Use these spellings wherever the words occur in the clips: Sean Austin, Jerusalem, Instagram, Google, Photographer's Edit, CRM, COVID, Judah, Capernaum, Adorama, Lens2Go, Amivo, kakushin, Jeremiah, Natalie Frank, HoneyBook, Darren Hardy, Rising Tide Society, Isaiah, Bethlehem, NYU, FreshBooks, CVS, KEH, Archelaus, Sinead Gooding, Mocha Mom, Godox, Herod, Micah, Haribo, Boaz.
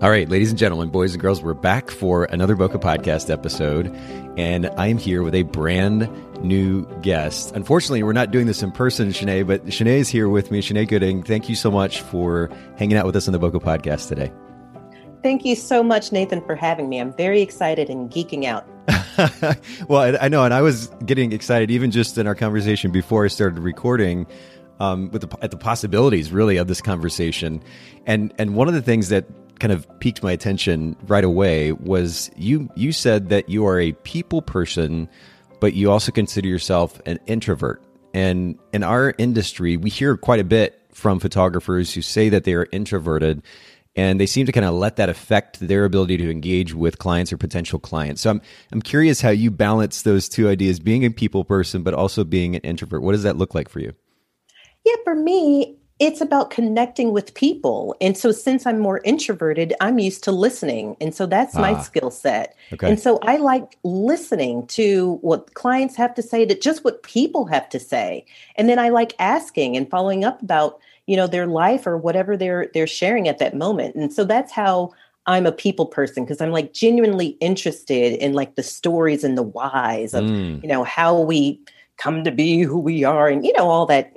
All right, ladies and gentlemen, boys and girls, we're back for another Bokeh Podcast episode, and I'm here with a brand new guest. Unfortunately, we're not doing this in person, Sinead, but Sinead is here with me. Sinead Gooding, thank you so much for hanging out with us on the Bokeh Podcast today. Thank you so much, Nathan, for having me. I'm very excited and geeking out. Well, I know, and I was getting excited even just in our conversation before I started recording at the possibilities, really, of this conversation. And one of the things that kind of piqued my attention right away was you said that you are a people person, but you also consider yourself an introvert. And in our industry, we hear quite a bit from photographers who say that they are introverted, and they seem to kind of let that affect their ability to engage with clients or potential clients. So I'm curious how you balance those two ideas, being a people person, but also being an introvert. What does that look like for you? Yeah, for me, it's about connecting with people. And so since I'm more introverted, I'm used to listening. And so that's my skill set. Okay. And so I like listening to what clients have to say, to just what people have to say. And then I like asking and following up about, you know, their life or whatever they're sharing at that moment. And so that's how I'm a people person, because I'm like genuinely interested in like the stories and the whys of, you know, how we come to be who we are and, you know, all that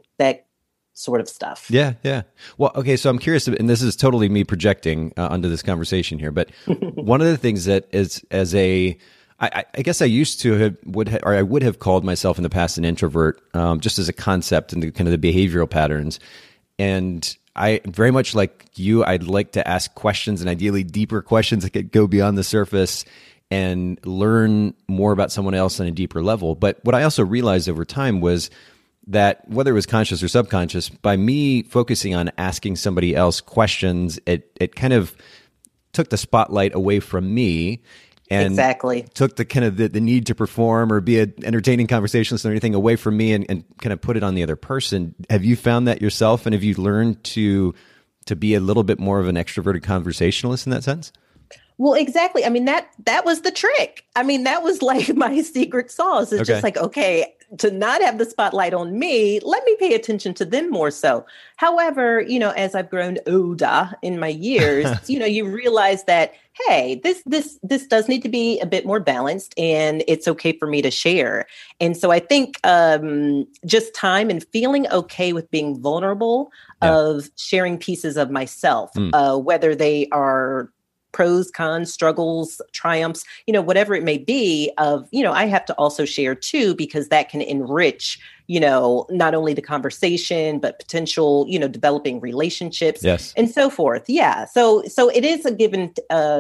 sort of stuff. Yeah. Yeah. Well, okay. So I'm curious, and this is totally me projecting onto this conversation here, but one of the things that is I guess I used to have, I would have called myself in the past an introvert, just as a concept and the kind of the behavioral patterns. And I very much like you, I'd like to ask questions, and ideally deeper questions that could go beyond the surface and learn more about someone else on a deeper level. But what I also realized over time was that, whether it was conscious or subconscious, by me focusing on asking somebody else questions, it kind of took the spotlight away from me, and took the kind of the need to perform or be an entertaining conversationalist or anything away from me, and kind of put it on the other person. Have you found that yourself, and have you learned to be a little bit more of an extroverted conversationalist in that sense? Well, exactly. I mean, that was the trick. I mean, that was like my secret sauce. It's just like, okay, to not have the spotlight on me, let me pay attention to them more so. However, you know, as I've grown older in my years, you know, you realize that, hey, this does need to be a bit more balanced, and it's okay for me to share. And so I think just time and feeling okay with being vulnerable of sharing pieces of myself, whether they are pros, cons, struggles, triumphs, you know, whatever it may be of, you know, I have to also share too, because that can enrich, you know, not only the conversation, but potential, you know, developing relationships and so forth. Yeah. So it is a given,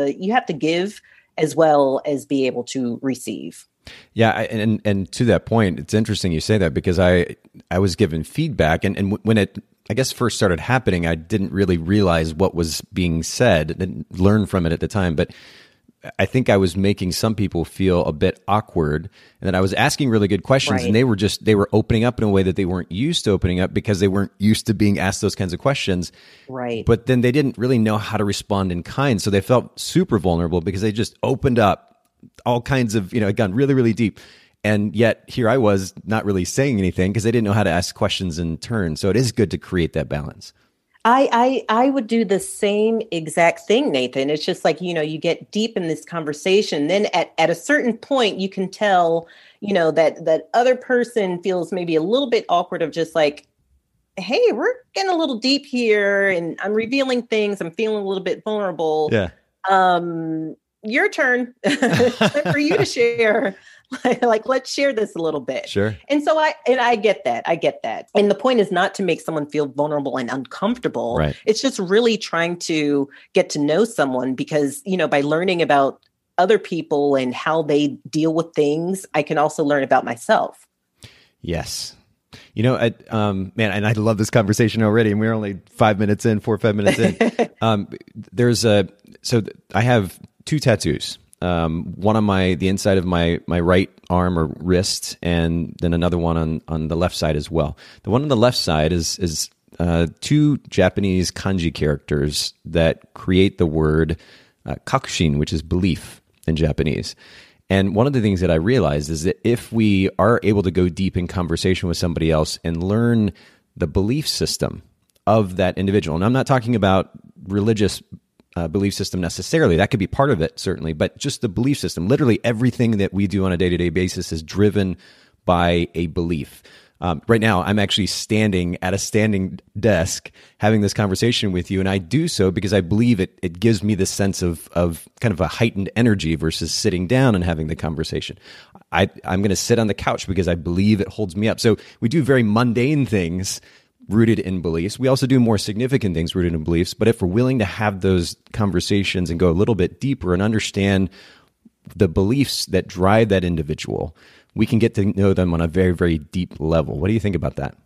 you have to give as well as be able to receive. Yeah. And to that point, it's interesting you say that, because I was given feedback, and when it, I guess, first started happening, I didn't really realize what was being said, didn't learn from it at the time, but I think I was making some people feel a bit awkward, and that I was asking really good questions, and they were opening up in a way that they weren't used to opening up, because they weren't used to being asked those kinds of questions. Right. But then they didn't really know how to respond in kind. So they felt super vulnerable, because they just opened up all kinds of, you know, it got really, really deep. And yet here I was not really saying anything, because I didn't know how to ask questions in turn. So it is good to create that balance. I would do the same exact thing, Nathan. It's just like, you know, you get deep in this conversation. Then at a certain point, you can tell, you know, that other person feels maybe a little bit awkward of just like, hey, we're getting a little deep here, and I'm revealing things. I'm feeling a little bit vulnerable. Yeah. Your turn for you to share. Like, let's share this a little bit. Sure. And so I get that. And the point is not to make someone feel vulnerable and uncomfortable. Right. It's just really trying to get to know someone, because, you know, by learning about other people and how they deal with things, I can also learn about myself. Yes. You know, man, and I love this conversation already, and we're only 5 minutes in, 4 or 5 minutes in. I have 2 tattoos. One on the inside of my right arm or wrist, and then another one on the left side as well. The one on the left side is 2 Japanese kanji characters that create the word kakushin, which is belief in Japanese. And one of the things that I realized is that if we are able to go deep in conversation with somebody else and learn the belief system of that individual, and I'm not talking about religious belief system necessarily. That could be part of it, certainly, but just the belief system. Literally everything that we do on a day-to-day basis is driven by a belief. Right now, I'm actually standing at a standing desk having this conversation with you, and I do so because I believe it gives me this sense of kind of a heightened energy versus sitting down and having the conversation. I'm going to sit on the couch because I believe it holds me up. So we do very mundane things rooted in beliefs. We also do more significant things rooted in beliefs, but if we're willing to have those conversations and go a little bit deeper and understand the beliefs that drive that individual, we can get to know them on a very, very deep level. What do you think about that?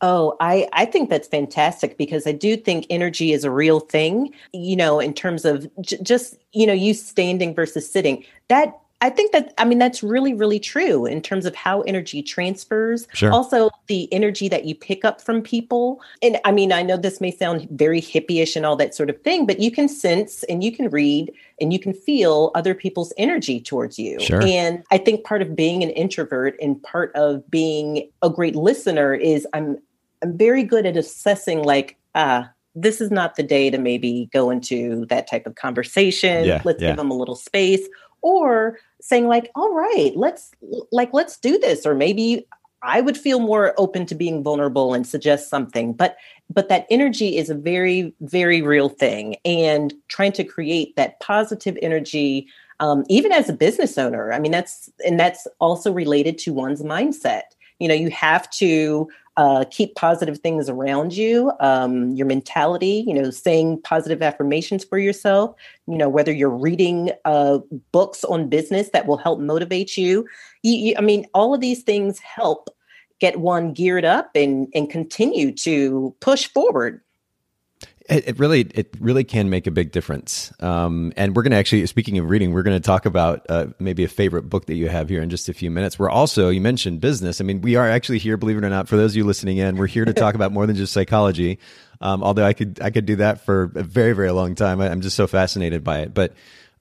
Oh, I think that's fantastic, because I do think energy is a real thing, you know, in terms of just, you know, you standing versus sitting. That, I think that, I mean, that's really, really true in terms of how energy transfers. Sure. Also, the energy that you pick up from people. And I mean, I know this may sound very hippie-ish and all that sort of thing, but you can sense and you can read and you can feel other people's energy towards you. Sure. And I think part of being an introvert and part of being a great listener is I'm very good at assessing, like, this is not the day to maybe go into that type of conversation. Yeah, let's give them a little space. Or saying, like, all right, let's do this. Or maybe I would feel more open to being vulnerable and suggest something. But that energy is a very, very real thing. And trying to create that positive energy, even as a business owner, I mean, that's also related to one's mindset. You know, you have to keep positive things around you, your mentality, you know, saying positive affirmations for yourself, you know, whether you're reading books on business that will help motivate you. I mean, all of these things help get one geared up and continue to push forward. It really can make a big difference. And we're going to actually, speaking of reading, we're going to talk about maybe a favorite book that you have here in just a few minutes. We're also, you mentioned business. I mean, we are actually here, believe it or not, for those of you listening in, we're here to talk about more than just psychology. Although I could do that for a very, very long time. I'm just so fascinated by it. But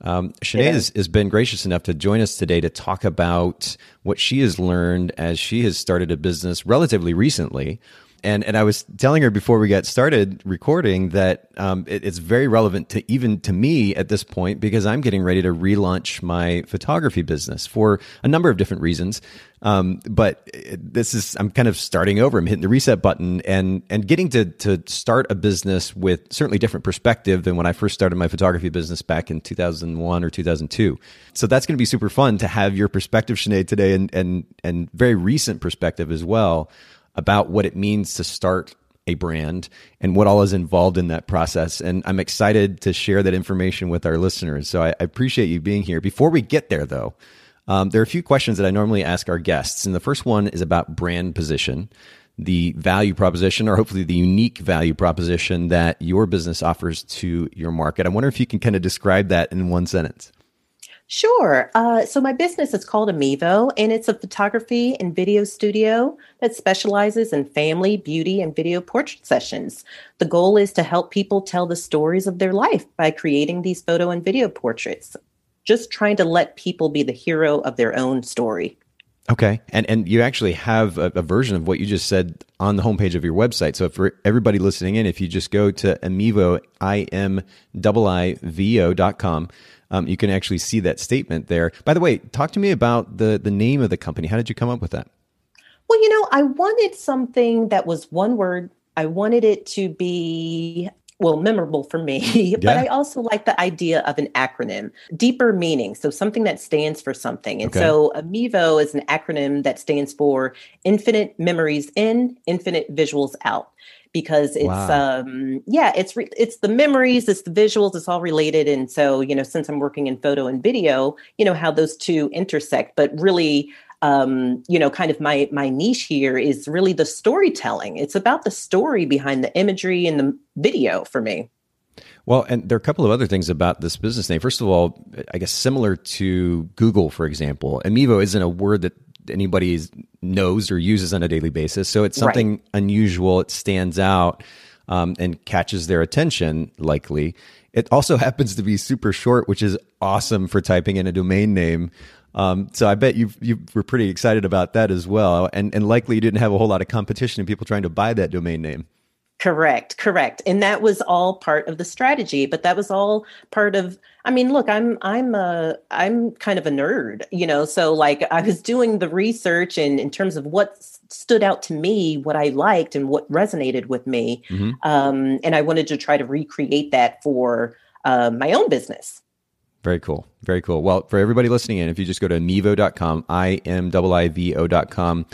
Sinead has been gracious enough to join us today to talk about what she has learned as she has started a business relatively recently. And I was telling her before we got started recording that it's very relevant to even to me at this point, because I'm getting ready to relaunch my photography business for a number of different reasons. But this is, I'm kind of starting over. I'm hitting the reset button and getting to start a business with certainly different perspective than when I first started my photography business back in 2001 or 2002. So that's going to be super fun to have your perspective, Sinead, today and very recent perspective as well, about what it means to start a brand and what all is involved in that process. And I'm excited to share that information with our listeners. So I appreciate you being here. Before we get there, though, there are a few questions that I normally ask our guests. And the first one is about brand position, the value proposition, or hopefully the unique value proposition that your business offers to your market. I wonder if you can kind of describe that in one sentence. Sure. So my business is called Amivo, and it's a photography and video studio that specializes in family, beauty, and video portrait sessions. The goal is to help people tell the stories of their life by creating these photo and video portraits, just trying to let people be the hero of their own story. Okay. And you actually have a version of what you just said on the homepage of your website. So for everybody listening in, if you just go to Amivo, IMIIVO.com, you can actually see that statement there. By the way, talk to me about the name of the company. How did you come up with that? Well, you know, I wanted something that was one word. I wanted it to be, well, memorable for me, but I also like the idea of an acronym, deeper meaning. So something that stands for something. And so Amivo is an acronym that stands for Infinite Memories In, Infinite Visuals Out. Because it's, it's the memories, it's the visuals, it's all related. And so, you know, since I'm working in photo and video, you know, how those two intersect, but really, you know, kind of my niche here is really the storytelling. It's about the story behind the imagery and the video for me. Well, and there are a couple of other things about this business name. First of all, I guess similar to Google, for example, Amivo isn't a word that anybody knows or uses on a daily basis. So it's something unusual. It stands out and catches their attention, likely. It also happens to be super short, which is awesome for typing in a domain name. So I bet you were pretty excited about that as well. And likely you didn't have a whole lot of competition and people trying to buy that domain name. Correct. And that was all part of the strategy, but that was all part of, I mean, look, I'm kind of a nerd, you know, so like I was doing the research and in terms of what stood out to me, what I liked and what resonated with me. Mm-hmm. And I wanted to try to recreate that for my own business. Very cool. Very cool. Well, for everybody listening in, if you just go to amivo.com, IMIVO.com,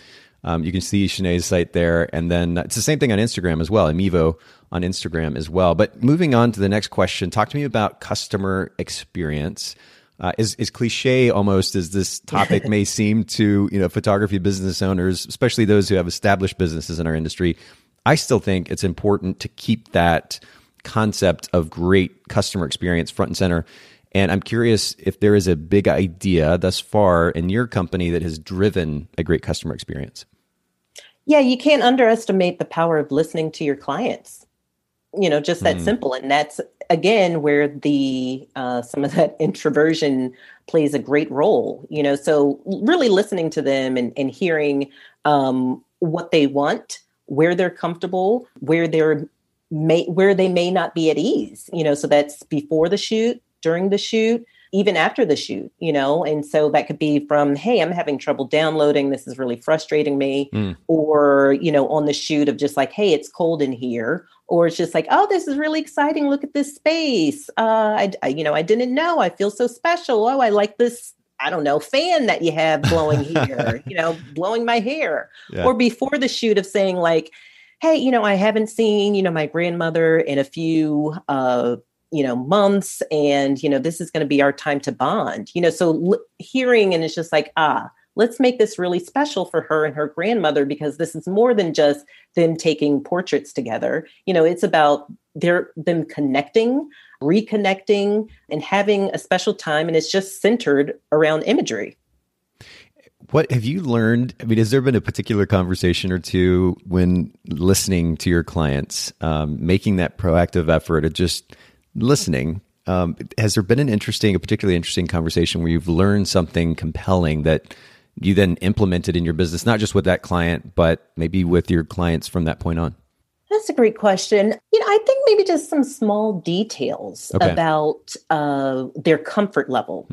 you can see Sinead's site there. And then it's the same thing on Instagram as well, Amivo on Instagram as well. But moving on to the next question, talk to me about customer experience. As cliche almost as this topic may seem to, you know, photography business owners, especially those who have established businesses in our industry, I still think it's important to keep that concept of great customer experience front and center. And I'm curious if there is a big idea thus far in your company that has driven a great customer experience. Yeah, you can't underestimate the power of listening to your clients. You know, just that simple. And that's, again, where the some of that introversion plays a great role. You know, so really listening to them and hearing what they want, where they're comfortable, where they may not be at ease. You know, so that's before the shoot, during the shoot, even after the shoot, you know? And so that could be from, hey, I'm having trouble downloading. This is really frustrating me. Or, you know, on the shoot of just like, hey, it's cold in here. Or it's just like, oh, this is really exciting. Look at this space. I didn't know. I feel so special. Oh, I like this, I don't know, fan that you have blowing here, you know, blowing my hair. Yeah. Or before the shoot of saying like, hey, you know, I haven't seen, you know, my grandmother in a few, you know, months, and, you know, this is going to be our time to bond, you know, so hearing, and it's just like, let's make this really special for her and her grandmother, because this is more than just them taking portraits together. You know, it's about them connecting, reconnecting, and having a special time. And it's just centered around imagery. What have you learned? I mean, has there been a particular conversation or two when listening to your clients, making that proactive effort of just listening, has there been a particularly interesting conversation where you've learned something compelling that you then implemented in your business, not just with that client, but maybe with your clients from that point on? That's a great question. You know, I think maybe just some small details about their comfort level.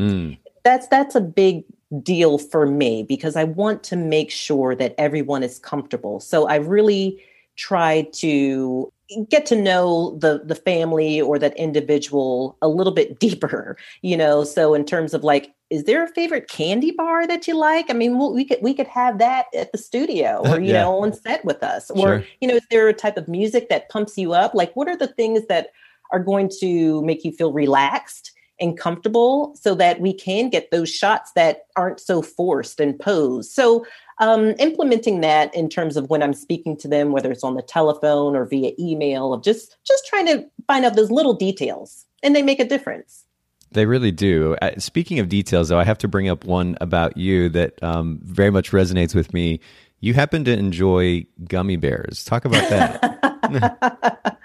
That's a big deal for me, because I want to make sure that everyone is comfortable. So I really try to get to know the family or that individual a little bit deeper, you know? So in terms of like, is there a favorite candy bar that you like? I mean, we could have that at the studio or, you know, on set with us, or, you know, is there a type of music that pumps you up? Like, what are the things that are going to make you feel relaxed and comfortable so that we can get those shots that aren't so forced and posed? So implementing that in terms of when I'm speaking to them, whether it's on the telephone or via email, of just trying to find out those little details, and they make a difference. They really do. Speaking of details, though, I have to bring up one about you that very much resonates with me. You happen to enjoy gummy bears. Talk about that.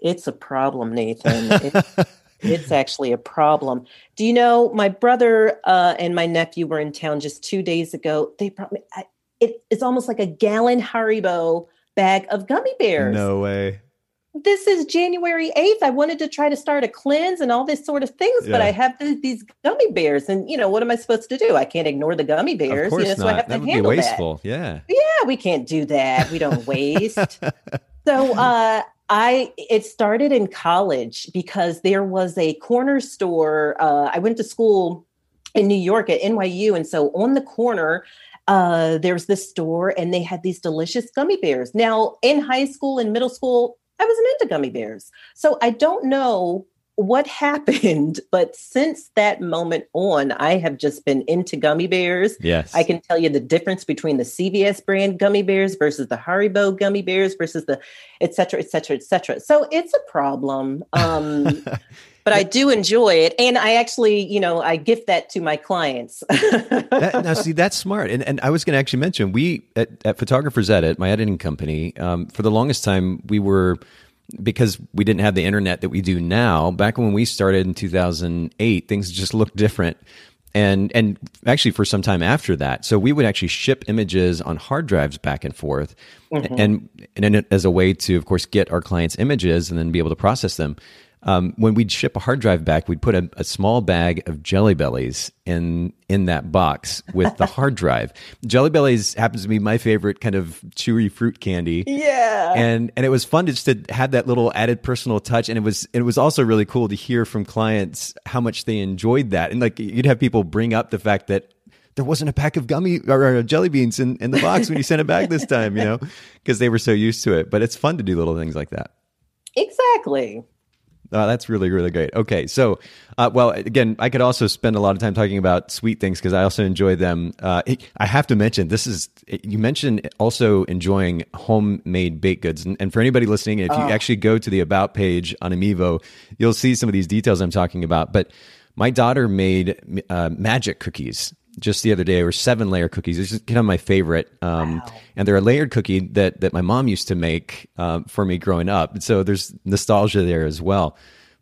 It's a problem, Nathan. It's actually a problem. Do you know, my brother and my nephew were in town just 2 days ago. They brought me, it's almost like a gallon Haribo bag of gummy bears. No way. This is January 8th. I wanted to try to start a cleanse and all this sort of things, but I have these gummy bears, and you know, what am I supposed to do? I can't ignore the gummy bears. Of course, you know, so I have that to handle that. That would be wasteful. Yeah. Yeah. We can't do that. We don't waste. So, it started in college, because there was a corner store. I went to school in New York at NYU. And so on the corner, there was this store, and they had these delicious gummy bears. Now, in high school and middle school, I wasn't into gummy bears. So I don't know what happened, but since that moment on, I have just been into gummy bears. Yes. I can tell you the difference between the CVS brand gummy bears versus the Haribo gummy bears versus the et cetera, et cetera, et cetera. So it's a problem. But I do enjoy it. And I actually, you know, I gift that to my clients. Now, see, that's smart. And I was going to actually mention, we at Photographer's Edit, my editing company, for the longest time, we were, because we didn't have the internet that we do now, back when we started in 2008, things just looked different. And actually for some time after that. So we would actually ship images on hard drives back and forth and as a way to, of course, get our clients' images and then be able to process them. When we'd ship a hard drive back, we'd put a small bag of Jelly Bellies in that box with the hard drive. Jelly Bellies happens to be my favorite kind of chewy fruit candy. Yeah. And it was fun to just to have that little added personal touch. And it was also really cool to hear from clients how much they enjoyed that. And like you'd have people bring up the fact that there wasn't a pack of gummy or jelly beans in the box when you sent it back this time, you know, because they were so used to it. But it's fun to do little things like that. Exactly. That's really, really great. Okay. So, well, again, I could also spend a lot of time talking about sweet things because I also enjoy them. I have to mention, you mentioned also enjoying homemade baked goods. And for anybody listening, if you actually go to the About page on Amivo, you'll see some of these details I'm talking about. But my daughter made magic cookies just the other day, or 7-layer cookies. It's just kind of my favorite. Wow. And they're a layered cookie that my mom used to make for me growing up. So there's nostalgia there as well.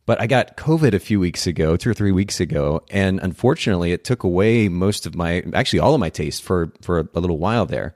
But I got COVID 2 or 3 weeks ago. And unfortunately, it took away all of my taste for a little while there.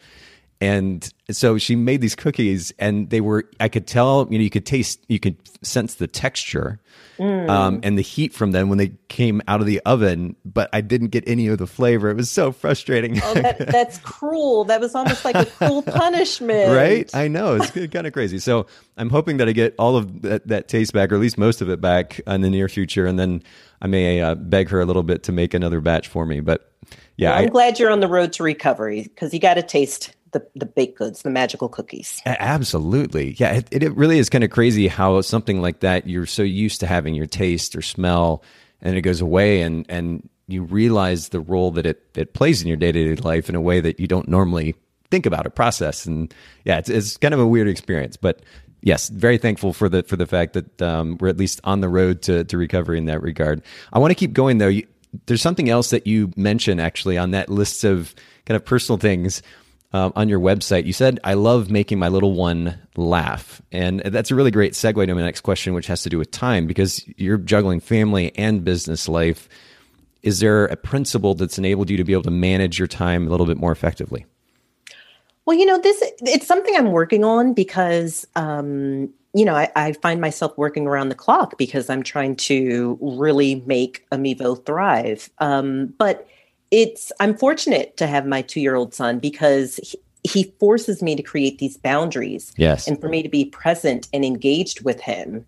And so she made these cookies and I could tell, you could sense the texture and the heat from them when they came out of the oven, but I didn't get any of the flavor. It was so frustrating. Oh, that's cruel. That was almost like a cruel punishment. Right? I know. It's kind of crazy. So I'm hoping that I get all of that taste back, or at least most of it back in the near future. And then I may beg her a little bit to make another batch for me. But yeah. Well, I'm glad you're on the road to recovery because you got to taste the baked goods, the magical cookies. Absolutely. Yeah. It really is kind of crazy how something like that, you're so used to having your taste or smell and it goes away and you realize the role that it plays in your day-to-day life in a way that you don't normally think about or process. And yeah, it's kind of a weird experience, but yes, very thankful for the fact that we're at least on the road to recovery in that regard. I want to keep going though. There's something else that you mentioned actually on that list of kind of personal things. On your website, you said, I love making my little one laugh. And that's a really great segue to my next question, which has to do with time, because you're juggling family and business life. Is there a principle that's enabled you to be able to manage your time a little bit more effectively? Well, it's something I'm working on because, I find myself working around the clock because I'm trying to really make Amivo thrive. But I'm fortunate to have my 2-year-old son because he forces me to create these boundaries. Yes. And for me to be present and engaged with him.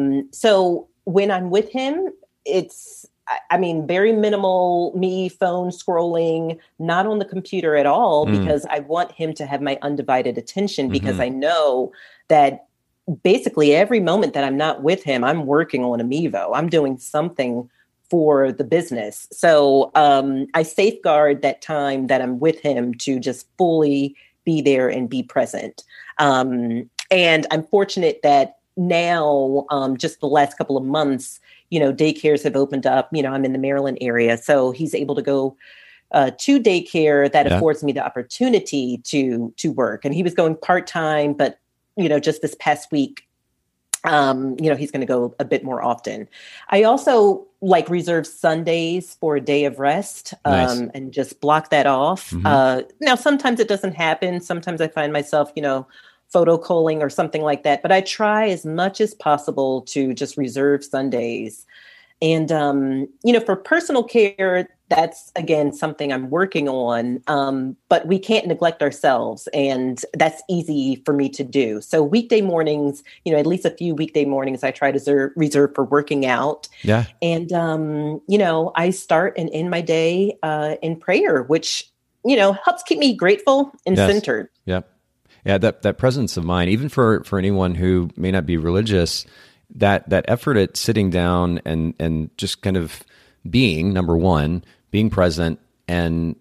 So when I'm with him, it's, very minimal me phone scrolling, not on the computer at all, because I want him to have my undivided attention because I know that basically every moment that I'm not with him, I'm working on Amivo. I'm doing something for the business. So I safeguard that time that I'm with him to just fully be there and be present. And I'm fortunate that now, just the last couple of months, daycares have opened up. I'm in the Maryland area, so he's able to go to daycare that affords me the opportunity to work. And he was going part-time, but, just this past week, he's going to go a bit more often. I also reserve Sundays for a day of rest, nice. And just block that off. Now, sometimes it doesn't happen. Sometimes I find myself, photo calling or something like that, but I try as much as possible to just reserve Sundays. And, for personal care, that's again, something I'm working on. But we can't neglect ourselves, and that's easy for me to do. So weekday mornings, at least a few weekday mornings, I try to reserve for working out. Yeah. And, I start and end my day, in prayer, which, helps keep me grateful and centered. Yeah. Yeah. That presence of mind, even for anyone who may not be religious, that effort at sitting down and just kind of being, number one, being present and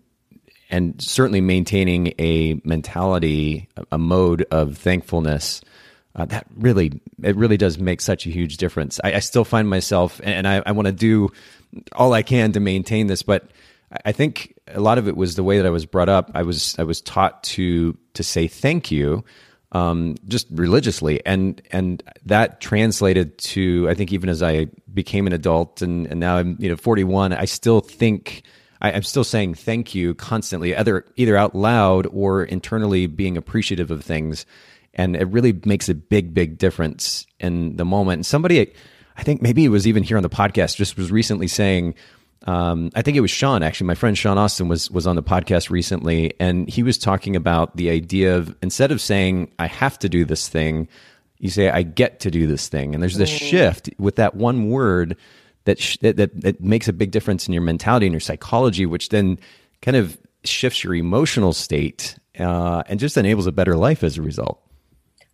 certainly maintaining a mentality, a mode of thankfulness, it really does make such a huge difference. I still find myself, and I want to do all I can to maintain this, but I think a lot of it was the way that I was brought up. I was taught to say thank you. just religiously. And that translated to, I think, even as I became an adult and now I'm, 41, I still think, I'm still saying thank you constantly, either out loud or internally being appreciative of things. And it really makes a big, big difference in the moment. And somebody, I think maybe it was even here on the podcast, just was recently saying, I think it was Sean, actually, my friend Sean Austin was on the podcast recently, and he was talking about the idea of, instead of saying, I have to do this thing, you say, I get to do this thing. And there's this shift with that one word that makes a big difference in your mentality and your psychology, which then kind of shifts your emotional state and just enables a better life as a result.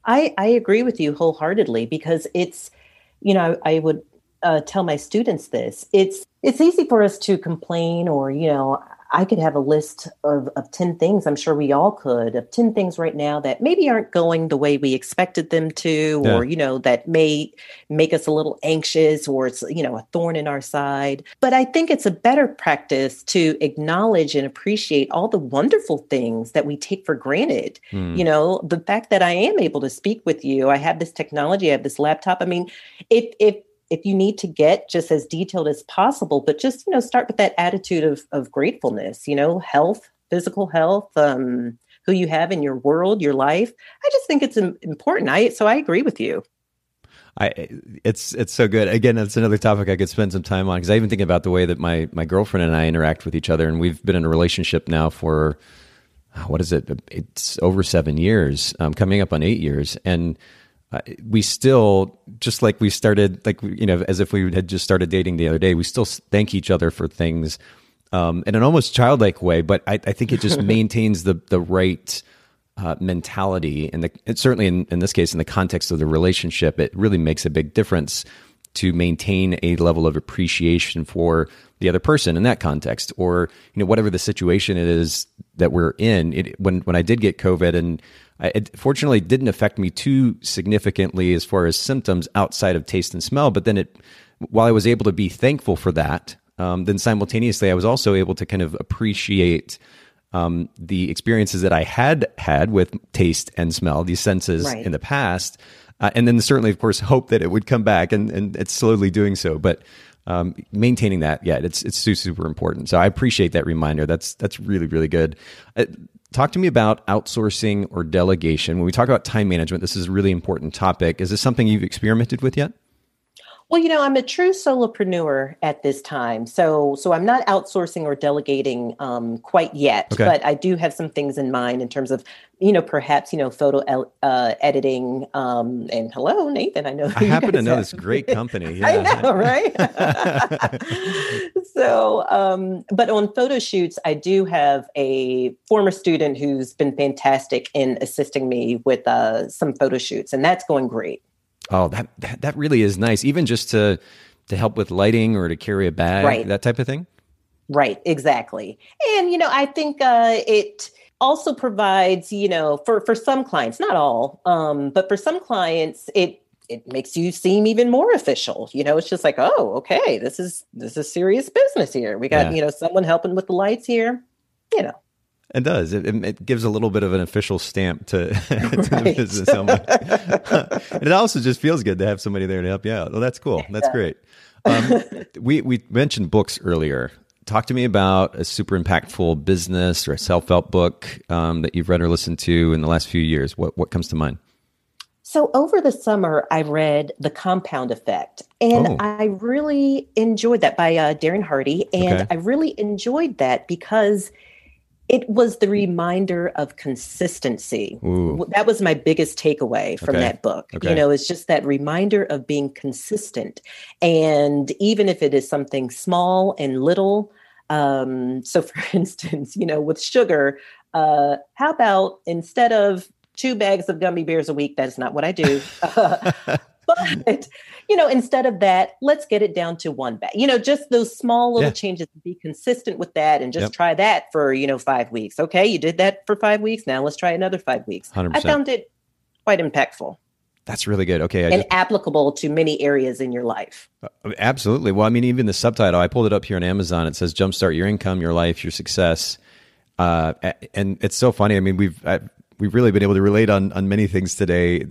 I agree with you wholeheartedly, because it's, I would tell my students this. It's easy for us to complain, or, I could have a list of 10 things. I'm sure we all could, of 10 things right now that maybe aren't going the way we expected them to, or, that may make us a little anxious, or it's, a thorn in our side. But I think it's a better practice to acknowledge and appreciate all the wonderful things that we take for granted. Mm. The fact that I am able to speak with you, I have this technology, I have this laptop. I mean, if you need to get just as detailed as possible, but just, start with that attitude of gratefulness, health, physical health, who you have in your world, your life. I just think it's important. So I agree with you. It's so good. Again, that's another topic I could spend some time on, because I even think about the way that my girlfriend and I interact with each other. And we've been in a relationship now for, it's over 7 years, coming up on 8 years. And we still, just like we started, as if we had just started dating the other day, we still thank each other for things in an almost childlike way. But I think it just maintains the right mentality. And certainly in this case, in the context of the relationship, it really makes a big difference to maintain a level of appreciation for the other person in that context, or, whatever the situation it is that we're in. When I did get COVID, and it fortunately didn't affect me too significantly as far as symptoms outside of taste and smell. But then while I was able to be thankful for that, then simultaneously I was also able to kind of appreciate the experiences that I had with taste and smell, these senses in the past. And then certainly, of course, hope that it would come back, and it's slowly doing so. But maintaining that, it's super important. So I appreciate that reminder. That's really, really good. Talk to me about outsourcing or delegation. When we talk about time management, this is a really important topic. Is this something you've experimented with yet? Well, I'm a true solopreneur at this time. So I'm not outsourcing or delegating quite yet, but I do have some things in mind in terms of, perhaps, photo editing. And hello, Nathan, I know. I happen to know this great company. Yeah. I know, right? So, but on photo shoots, I do have a former student who's been fantastic in assisting me with some photo shoots, and that's going great. Oh, that really is nice. Even just to help with lighting, or to carry a bag, that type of thing. Right, exactly. And, I think it also provides, for some clients, not all, but for some clients, it makes you seem even more official. It's just like, oh, okay, this is serious business here. We got, someone helping with the lights here, It does. It gives a little bit of an official stamp to the business. And it also just feels good to have somebody there to help you out. Well, that's cool. That's great. We mentioned books earlier. Talk to me about a super impactful business or a self-help book that you've read or listened to in the last few years. What comes to mind? So over the summer, I read The Compound Effect, and I really enjoyed that by Darren Hardy. And I really enjoyed that because it was the reminder of consistency. Ooh. That was my biggest takeaway from that book. Okay. It's just that reminder of being consistent. And even if it is something small and little, so for instance, with sugar, how about instead of 2 bags of gummy bears a week, that's not what I do. But, instead of that, let's get it down to 1 bag, just those small little changes, be consistent with that, and just try that for, 5 weeks. Okay. You did that for 5 weeks. Now let's try another 5 weeks. 100%. I found it quite impactful. That's really good. Okay. Applicable to many areas in your life. Absolutely. Well, even the subtitle, I pulled it up here on Amazon. It says, jumpstart your income, your life, your success. And it's so funny. I mean, we've really been able to relate on many things today.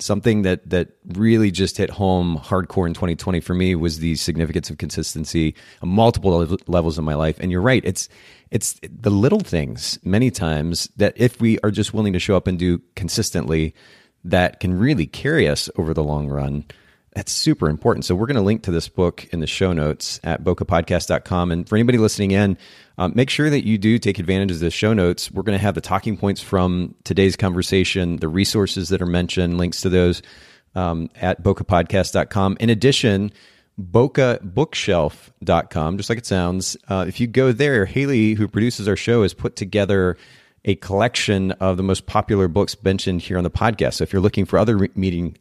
Something that really just hit home hardcore in 2020 for me was the significance of consistency on multiple levels in my life. And you're right, it's the little things many times that if we are just willing to show up and do consistently, that can really carry us over the long run. That's super important. So we're going to link to this book in the show notes at bokehpodcast.com. And for anybody listening in, make sure that you do take advantage of the show notes. We're going to have the talking points from today's conversation, the resources that are mentioned, links to those at bokehpodcast.com. In addition, bokehbookshelf.com, just like it sounds. If you go there, Haley, who produces our show, has put together a collection of the most popular books mentioned here on the podcast. So if you're looking for other reading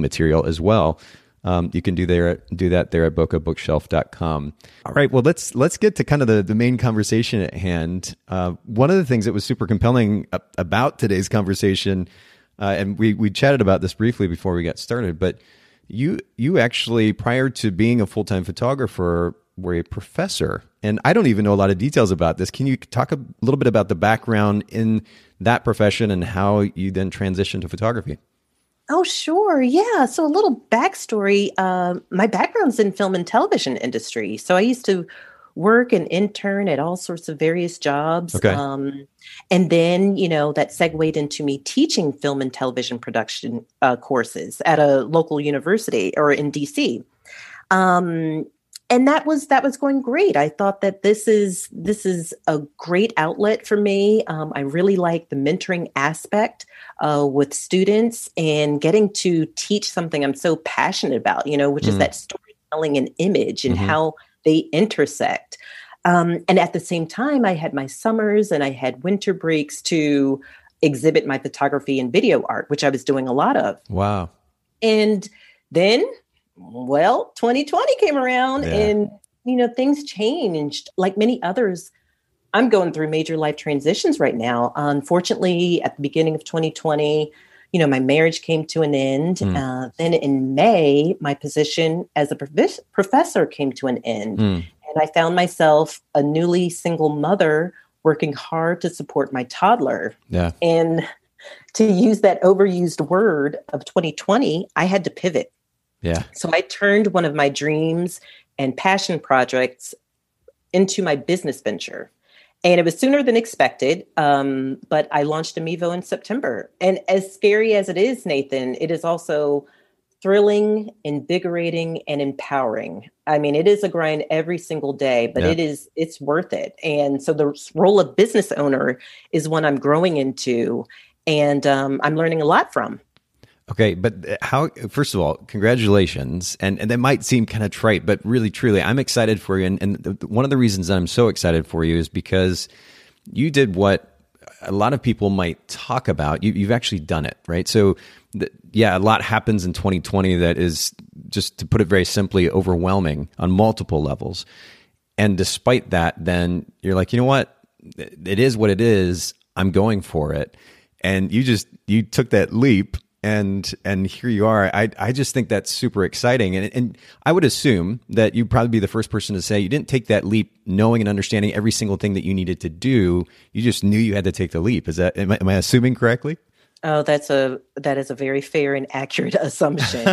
material as well, you can do that there at bokehbookshelf.com. All right, well, let's get to kind of the main conversation at hand. One of the things that was super compelling about today's conversation, and we chatted about this briefly before we got started, but you actually, prior to being a full-time photographer, were a professor. And I don't even know a lot of details about this. Can you talk a little bit about the background in that profession and how you then transitioned to photography? Oh, sure. Yeah. So a little backstory. My background's in film and television industry. So I used to work and intern at all sorts of various jobs. Okay. And then, that segued into me teaching film and television production courses at a local university or in DC. And that was going great. I thought that this is a great outlet for me. I really like the mentoring aspect with students and getting to teach something I'm so passionate about, which is that storytelling and image and how they intersect. And at the same time, I had my summers and I had winter breaks to exhibit my photography and video art, which I was doing a lot of. Wow. And then, well, 2020 came around and, things changed. Like many others, I'm going through major life transitions right now. Unfortunately, at the beginning of 2020, my marriage came to an end. Then in May, my position as a professor came to an end. And I found myself a newly single mother working hard to support my toddler. Yeah. And to use that overused word of 2020, I had to pivot. Yeah. So I turned one of my dreams and passion projects into my business venture. And it was sooner than expected, but I launched Amivo in September. And as scary as it is, Nathan, it is also thrilling, invigorating, and empowering. I mean, it is a grind every single day, but it's worth it. And so the role of business owner is one I'm growing into, and I'm learning a lot from. Okay, but how? First of all, congratulations, and that might seem kind of trite, but really, truly, I'm excited for you, and one of the reasons that I'm so excited for you is because you did what a lot of people might talk about. You've actually done it, right? So, a lot happens in 2020 that is, just to put it very simply, overwhelming on multiple levels, and despite that, then you're like, you know what? It is what it is. I'm going for it, and you took that leap. And here you are. I just think that's super exciting. And I would assume that you'd probably be the first person to say you didn't take that leap knowing and understanding every single thing that you needed to do. You just knew you had to take the leap. Is that, am I assuming correctly? Oh, that is a very fair and accurate assumption.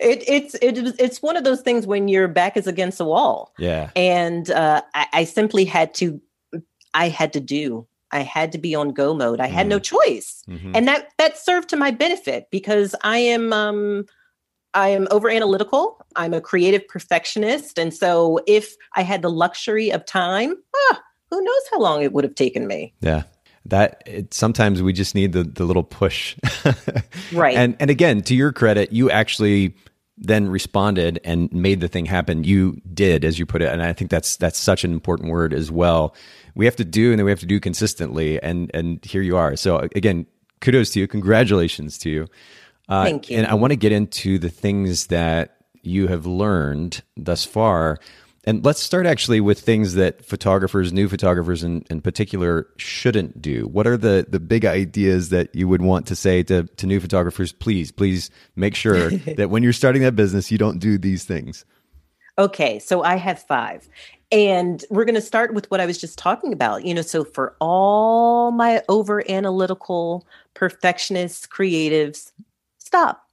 It's one of those things when your back is against the wall. Yeah. And I simply I had to be on go mode. I had no choice. And that served to my benefit because I am over analytical. I'm a creative perfectionist. And so if I had the luxury of time, who knows how long it would have taken me. Yeah. Sometimes we just need the little push. Right. And again, to your credit, you actually then responded and made the thing happen. You did, as you put it. And I think that's such an important word as well. We have to do, and then we have to do consistently. And here you are. So again, kudos to you. Congratulations to you. Thank you. And I want to get into the things that you have learned thus far. And let's start actually with things that new photographers in particular shouldn't do. What are the big ideas that you would want to say to new photographers? Please make sure that when you're starting that business, you don't do these things. Okay. So I have 5. And we're going to start with what I was just talking about. You know, so for all my over-analytical, perfectionist, creatives, stop.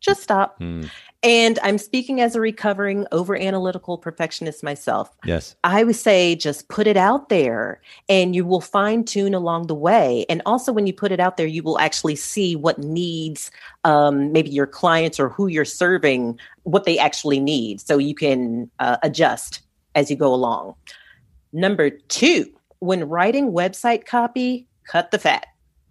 Just stop. Mm. And I'm speaking as a recovering over-analytical perfectionist myself. Yes. I would say just put it out there and you will fine-tune along the way. And also when you put it out there, you will actually see what needs maybe your clients or who you're serving, what they actually need. So you can adjust as you go along. Number two, when writing website copy, cut the fat.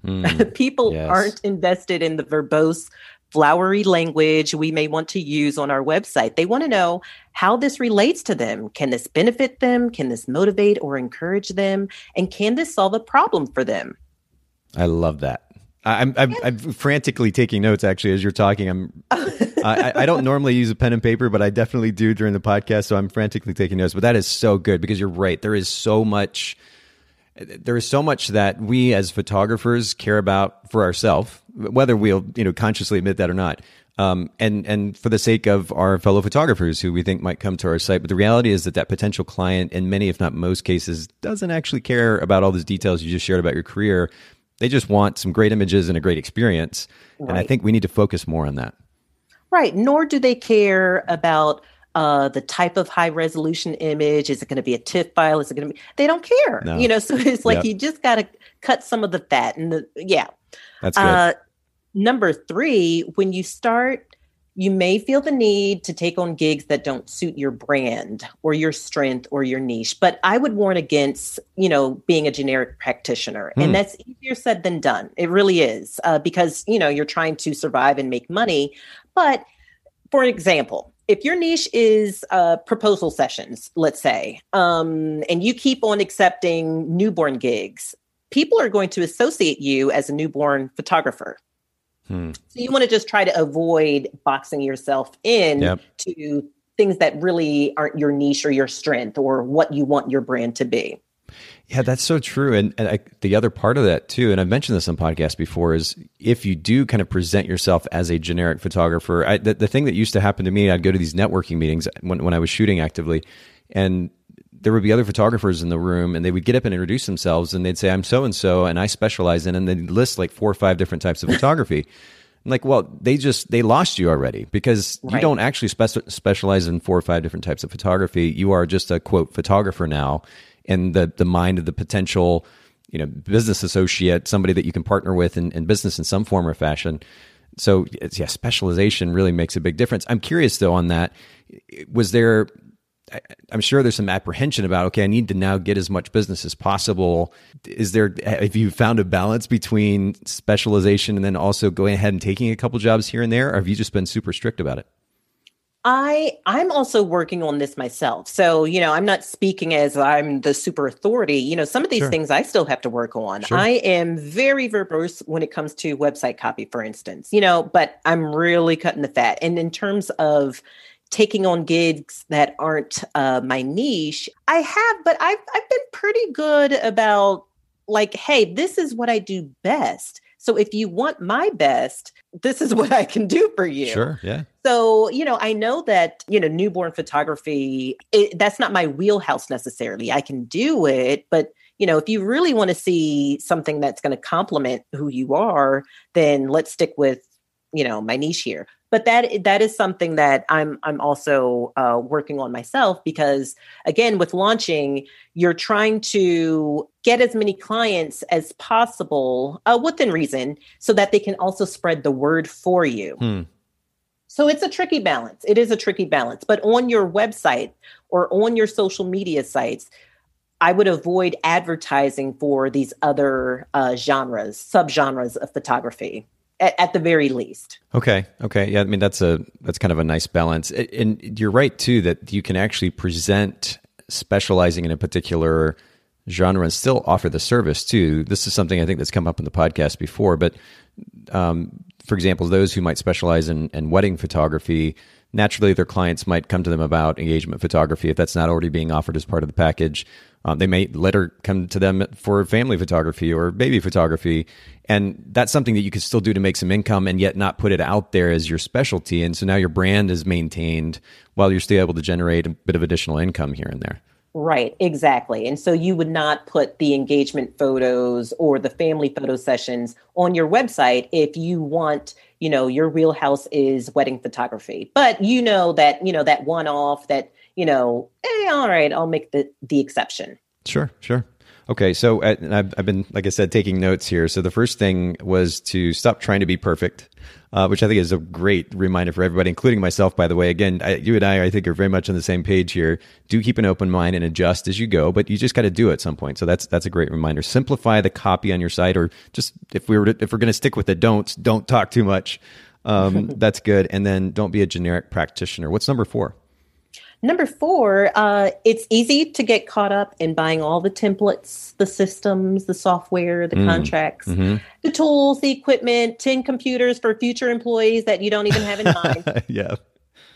Mm, people aren't invested in the verbose, flowery language we may want to use on our website. They want to know how this relates to them. Can this benefit them? Can this motivate or encourage them? And can this solve a problem for them? I love that. I'm frantically taking notes, actually, as you're talking. I don't normally use a pen and paper, but I definitely do during the podcast. So I'm frantically taking notes. But that is so good because you're right. There is so much that we as photographers care about for ourselves, whether we'll consciously admit that or not. And for the sake of our fellow photographers who we think might come to our site. But the reality is that potential client in many, if not most cases, doesn't actually care about all those details you just shared about your career. They just want some great images and a great experience. Right. And I think we need to focus more on that. Right. Nor do they care about the type of high resolution image. Is it going to be a TIFF file? Is it going to be, they don't care, no. So it's like, you just got to cut some of the fat and That's good. Number three, when you start, you may feel the need to take on gigs that don't suit your brand or your strength or your niche. But I would warn against, being a generic practitioner. And that's easier said than done. It really is because, you're trying to survive and make money. But for example, if your niche is proposal sessions, let's say, and you keep on accepting newborn gigs, people are going to associate you as a newborn photographer. So you want to just try to avoid boxing yourself in to things that really aren't your niche or your strength or what you want your brand to be. Yeah, that's so true. And the other part of that too, and I've mentioned this on podcasts before, is if you do kind of present yourself as a generic photographer, the thing that used to happen to me, I'd go to these networking meetings when I was shooting actively, and there would be other photographers in the room and they would get up and introduce themselves and they'd say, I'm so-and-so and I specialize in, and they'd list like 4 or 5 different types of photography. I'm like, well, they lost you already because you don't actually specialize in 4 or 5 different types of photography. You are just a quote photographer now in the mind of the potential, business associate, somebody that you can partner with in business in some form or fashion. So specialization really makes a big difference. I'm curious though on that. I'm sure there's some apprehension about, okay, I need to now get as much business as possible. Have you found a balance between specialization and then also going ahead and taking a couple jobs here and there? Or have you just been super strict about it? I'm also working on this myself. So, I'm not speaking as I'm the super authority. Some of these things I still have to work on. Sure. I am very verbose when it comes to website copy, for instance, but I'm really cutting the fat. And in terms of taking on gigs that aren't my niche, I have, but I've been pretty good about like, hey, this is what I do best. So if you want my best, this is what I can do for you. Sure. Yeah. So, I know that, newborn photography, that's not my wheelhouse necessarily. I can do it, but if you really want to see something that's going to complement who you are, then let's stick with, my niche here. But that is something that I'm also working on myself because, again, with launching, you're trying to get as many clients as possible within reason so that they can also spread the word for you. So it's a tricky balance. It is a tricky balance. But on your website or on your social media sites, I would avoid advertising for these other subgenres of photography. At the very least. Okay. Yeah, I mean, that's kind of a nice balance. And you're right, too, that you can actually present specializing in a particular genre and still offer the service, too. This is something I think that's come up in the podcast before. But, for example, those who might specialize in wedding photography, naturally their clients might come to them about engagement photography if that's not already being offered as part of the package. They may later come to them for family photography or baby photography. And that's something that you could still do to make some income and yet not put it out there as your specialty. And so now your brand is maintained while you're still able to generate a bit of additional income here and there. Right, exactly. And so you would not put the engagement photos or the family photo sessions on your website if you want, you know, your wheelhouse is wedding photography. But you know that, that one-off that, all right, I'll make the exception. Sure, sure. Okay. So I've been, like I said, taking notes here. So the first thing was to stop trying to be perfect, which I think is a great reminder for everybody, including myself, by the way. Again, you and I think are very much on the same page here. Do keep an open mind and adjust as you go, but you just got to do it at some point. So that's a great reminder. Simplify the copy on your site, or just if we're going to stick with the don'ts, don't talk too much. That's good. And then don't be a generic practitioner. What's number 4? Number 4, it's easy to get caught up in buying all the templates, the systems, the software, the contracts, the tools, the equipment, 10 computers for future employees that you don't even have in mind. Yeah.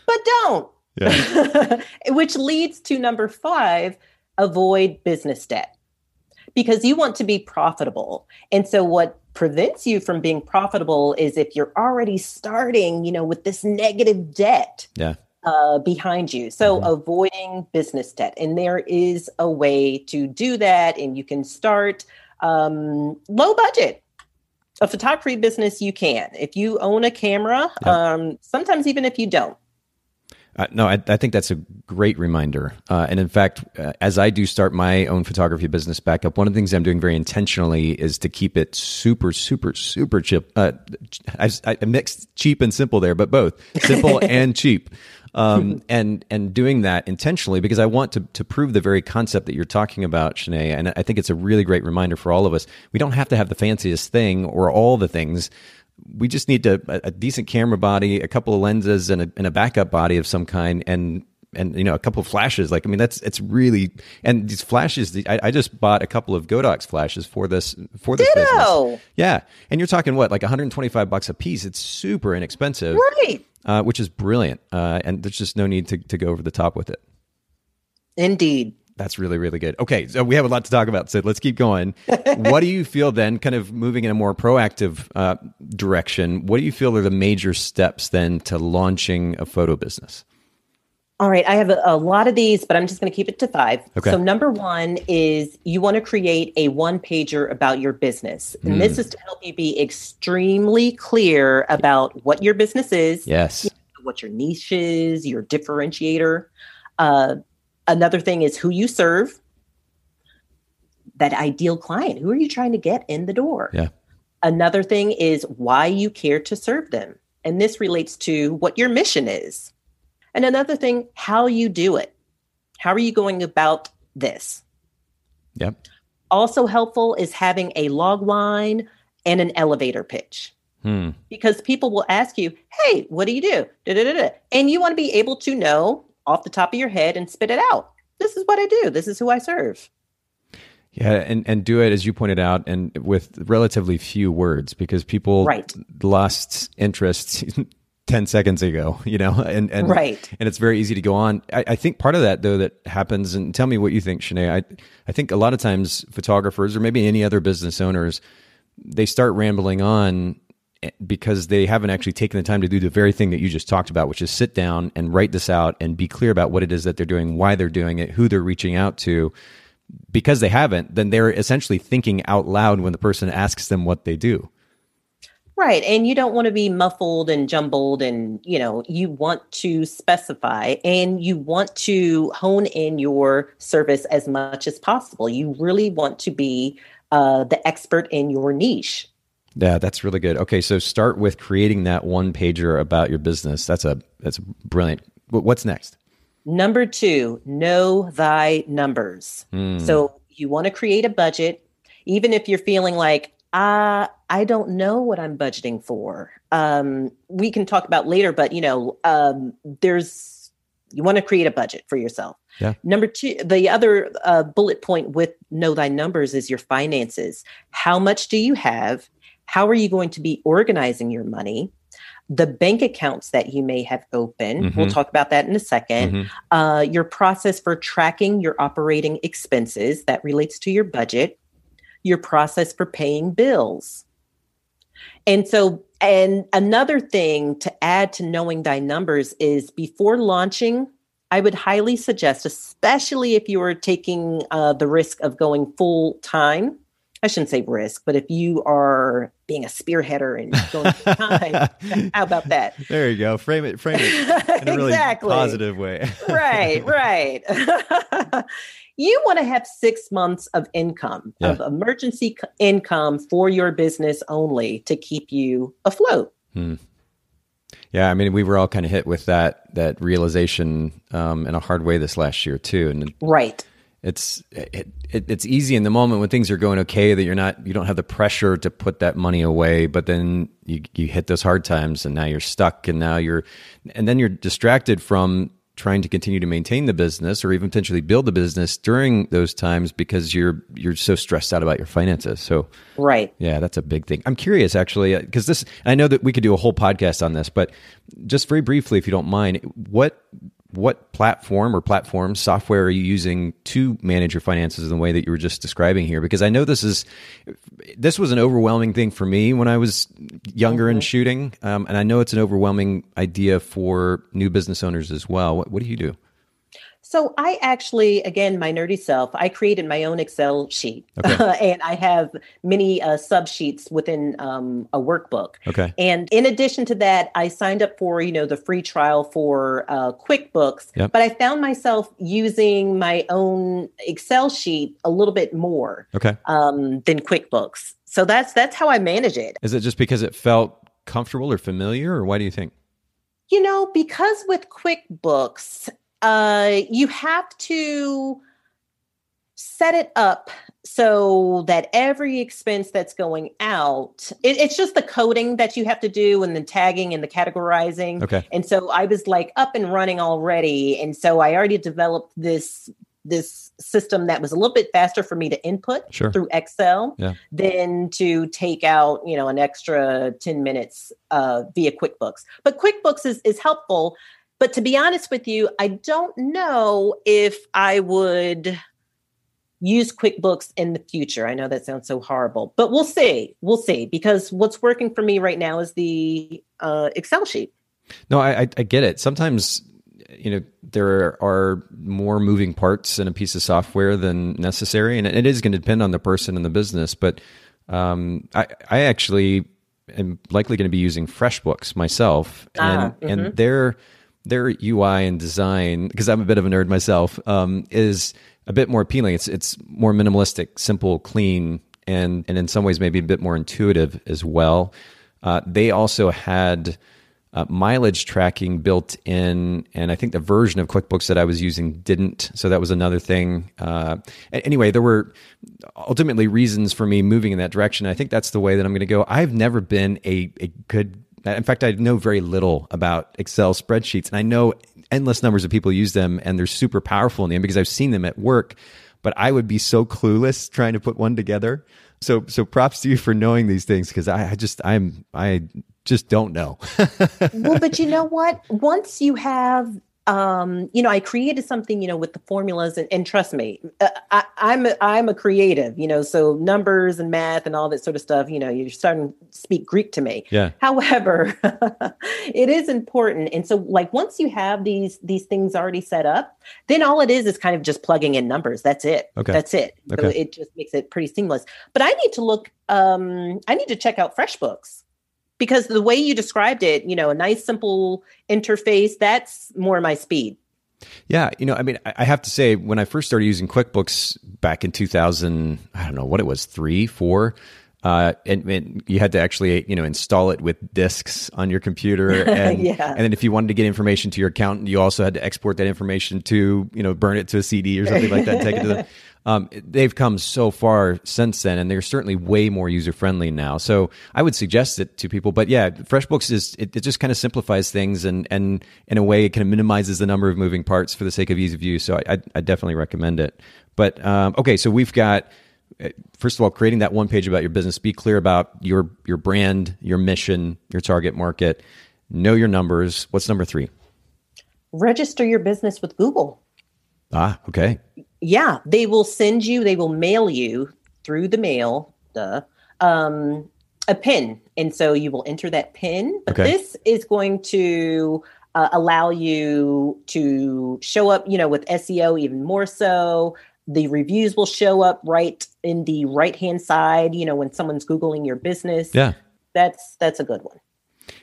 But don't. Yeah. Which leads to number 5, avoid business debt. Because you want to be profitable. And so what prevents you from being profitable is if you're already starting, with this negative debt. Yeah. Behind you. So avoiding business debt. And there is a way to do that. And you can start low budget. A photography business, you can. If you own a camera, sometimes even if you don't. No, I think that's a great reminder. And in fact, as I do start my own photography business back up, one of the things I'm doing very intentionally is to keep it super, super, super cheap. I mixed cheap and simple there, but both simple and cheap. And doing that intentionally because I want to prove the very concept that you're talking about, Sinead. And I think it's a really great reminder for all of us. We don't have to have the fanciest thing or all the things. We just need a decent camera body, a couple of lenses, and a backup body of some kind, and a couple of flashes. Like, I mean, it's really, and these flashes. I just bought a couple of Godox flashes for this business. Yeah, and you're talking like $125 a piece. It's super inexpensive, right? Which is brilliant, and there's just no need to go over the top with it. Indeed. That's really, really good. Okay, so we have a lot to talk about, so let's keep going. What do you feel then, kind of moving in a more proactive direction, what do you feel are the major steps then to launching a photo business? All right, I have a lot of these, but I'm just going to keep it to 5. Okay. So number 1 is you want to create a one-pager about your business. And this is to help you be extremely clear about what your business is, yes, what your niche is, your differentiator. Another thing is who you serve, that ideal client. Who are you trying to get in the door? Yeah. Another thing is why you care to serve them. And this relates to what your mission is. And another thing, how you do it. How are you going about this? Yep. Also helpful is having a log line and an elevator pitch. Because people will ask you, hey, what do you do? Da-da-da-da. And you want to be able to know off the top of your head and spit it out. This is what I do. This is who I serve. Yeah. And do it, as you pointed out, and with relatively few words, because people lost interest 10 seconds ago, and it's very easy to go on. I think part of that though, that happens, and tell me what you think, Sinead. I think a lot of times photographers or maybe any other business owners, they start rambling on because they haven't actually taken the time to do the very thing that you just talked about, which is sit down and write this out and be clear about what it is that they're doing, why they're doing it, who they're reaching out to. Because they haven't, then they're essentially thinking out loud when the person asks them what they do. Right. And you don't want to be muffled and jumbled and, you want to specify and you want to hone in your service as much as possible. You really want to be the expert in your niche. Yeah, that's really good. Okay, so start with creating that one pager about your business. That's brilliant. What's next? Number 2, know thy numbers. So you want to create a budget, even if you're feeling like, I don't know what I'm budgeting for. We can talk about later, but you want to create a budget for yourself. Yeah. Number 2, the other bullet point with know thy numbers is your finances. How much do you have? How are you going to be organizing your money? The bank accounts that you may have open. We'll talk about that in a second. Your process for tracking your operating expenses that relates to your budget, your process for paying bills. And another thing to add to knowing thy numbers is before launching, I would highly suggest, especially if you are taking the risk of going full time. I shouldn't say risk, but if you are being a spearheader and going full time, how about that? There you go. Frame it in a really positive way. Right. You want to have 6 months of income, of emergency income for your business only to keep you afloat. Hmm. Yeah, I mean, we were all kind of hit with that realization in a hard way this last year too. And right, it's easy in the moment when things are going okay that you don't have the pressure to put that money away. But then you hit those hard times, and now you're stuck, and then you're distracted from trying to continue to maintain the business or even potentially build the business during those times because you're so stressed out about your finances. So right. Yeah, that's a big thing. I'm curious actually, because I know that we could do a whole podcast on this, but just very briefly, if you don't mind, what platform or platform software are you using to manage your finances in the way that you were just describing here? Because I know this was an overwhelming thing for me when I was younger and shooting. And I know it's an overwhelming idea for new business owners as well. What do you do? So I actually, again, my nerdy self, I created my own Excel sheet, and I have many sub-sheets within a workbook. Okay. And in addition to that, I signed up for, the free trial for QuickBooks, but I found myself using my own Excel sheet a little bit more than QuickBooks. So that's how I manage it. Is it just because it felt comfortable or familiar, or why do you think? Because with QuickBooks, you have to set it up so that every expense that's going out, it's just the coding that you have to do and the tagging and the categorizing. Okay. And so I was like up and running already. And so I already developed this system that was a little bit faster for me to input through Excel than to take out, an extra 10 minutes via QuickBooks. But QuickBooks is helpful. But to be honest with you, I don't know if I would use QuickBooks in the future. I know that sounds so horrible, but we'll see. We'll see, because what's working for me right now is the Excel sheet. No, I get it. Sometimes, there are more moving parts in a piece of software than necessary, and it is going to depend on the person and the business. But I actually am likely going to be using FreshBooks myself, and their UI and design, because I'm a bit of a nerd myself, is a bit more appealing. It's more minimalistic, simple, clean, and in some ways maybe a bit more intuitive as well. They also had mileage tracking built in, and I think the version of QuickBooks that I was using didn't. So that was another thing. Anyway, there were ultimately reasons for me moving in that direction. I think that's the way that I'm going to go. I've never been a good. In fact, I know very little about Excel spreadsheets, and I know endless numbers of people use them, and they're super powerful in the end because I've seen them at work, but I would be so clueless trying to put one together. So props to you for knowing these things, because I just don't know. Well, but you know what? Once you have, I created something, with the formulas, and trust me, I'm a creative, so numbers and math and all that sort of stuff, you're starting to speak Greek to me. Yeah. However, it is important. And so like, once you have these things already set up, then all it is kind of just plugging in numbers. That's it. Okay. That's it. Okay. So it just makes it pretty seamless, but I need to check out FreshBooks. Because the way you described it, a nice, simple interface, that's more my speed. Yeah. I have to say, when I first started using QuickBooks back in 2000, I don't know what it was, 3, 4, and you had to actually, install it with disks on your computer. And, and then if you wanted to get information to your accountant, you also had to export that information to, burn it to a CD or something like that, and take it to them. They've come so far since then, and they're certainly way more user-friendly now. So I would suggest it to people. But yeah, FreshBooks it just kind of simplifies things, and in a way it kind of minimizes the number of moving parts for the sake of ease of use. So I definitely recommend it. But okay, so we've got, first of all, creating that one page about your business. Be clear about your brand, your mission, your target market. Know your numbers. What's number 3? Register your business with Google. Ah, okay. Yeah, they will mail you through the mail, a PIN. And so you will enter that PIN. But this is going to allow you to show up, you know, with SEO even more so. The reviews will show up right in the right-hand side, you know, when someone's Googling your business. Yeah. That's a good one.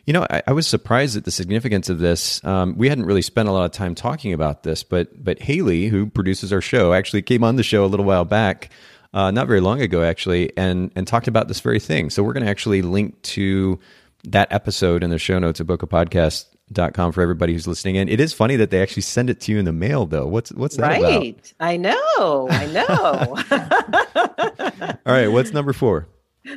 You know, I was surprised at the significance of this. We hadn't really spent a lot of time talking about this, but Haley, who produces our show, actually came on the show a little while back, not very long ago, actually, and talked about this very thing. So we're going to actually link to that episode in the show notes at BokehPodcast.com for everybody who's listening in. It is funny that they actually send it to you in the mail, though. What's that about? Right. I know. All right. What's number 4?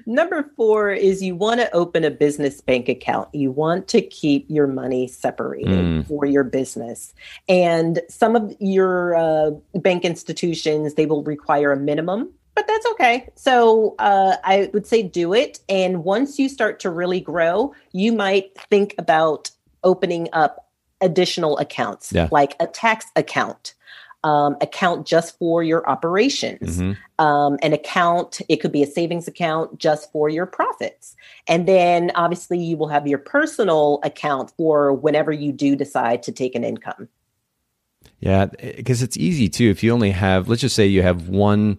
Number 4 is you want to open a business bank account. You want to keep your money separated for your business. And some of your bank institutions, they will require a minimum, but that's okay. So I would say do it. And once you start to really grow, you might think about opening up additional accounts, like a tax account. Account just for your operations, an account, it could be a savings account just for your profits. And then obviously you will have your personal account for whenever you do decide to take an income. Yeah. Because it's easy too. If you only have, let's just say you have one,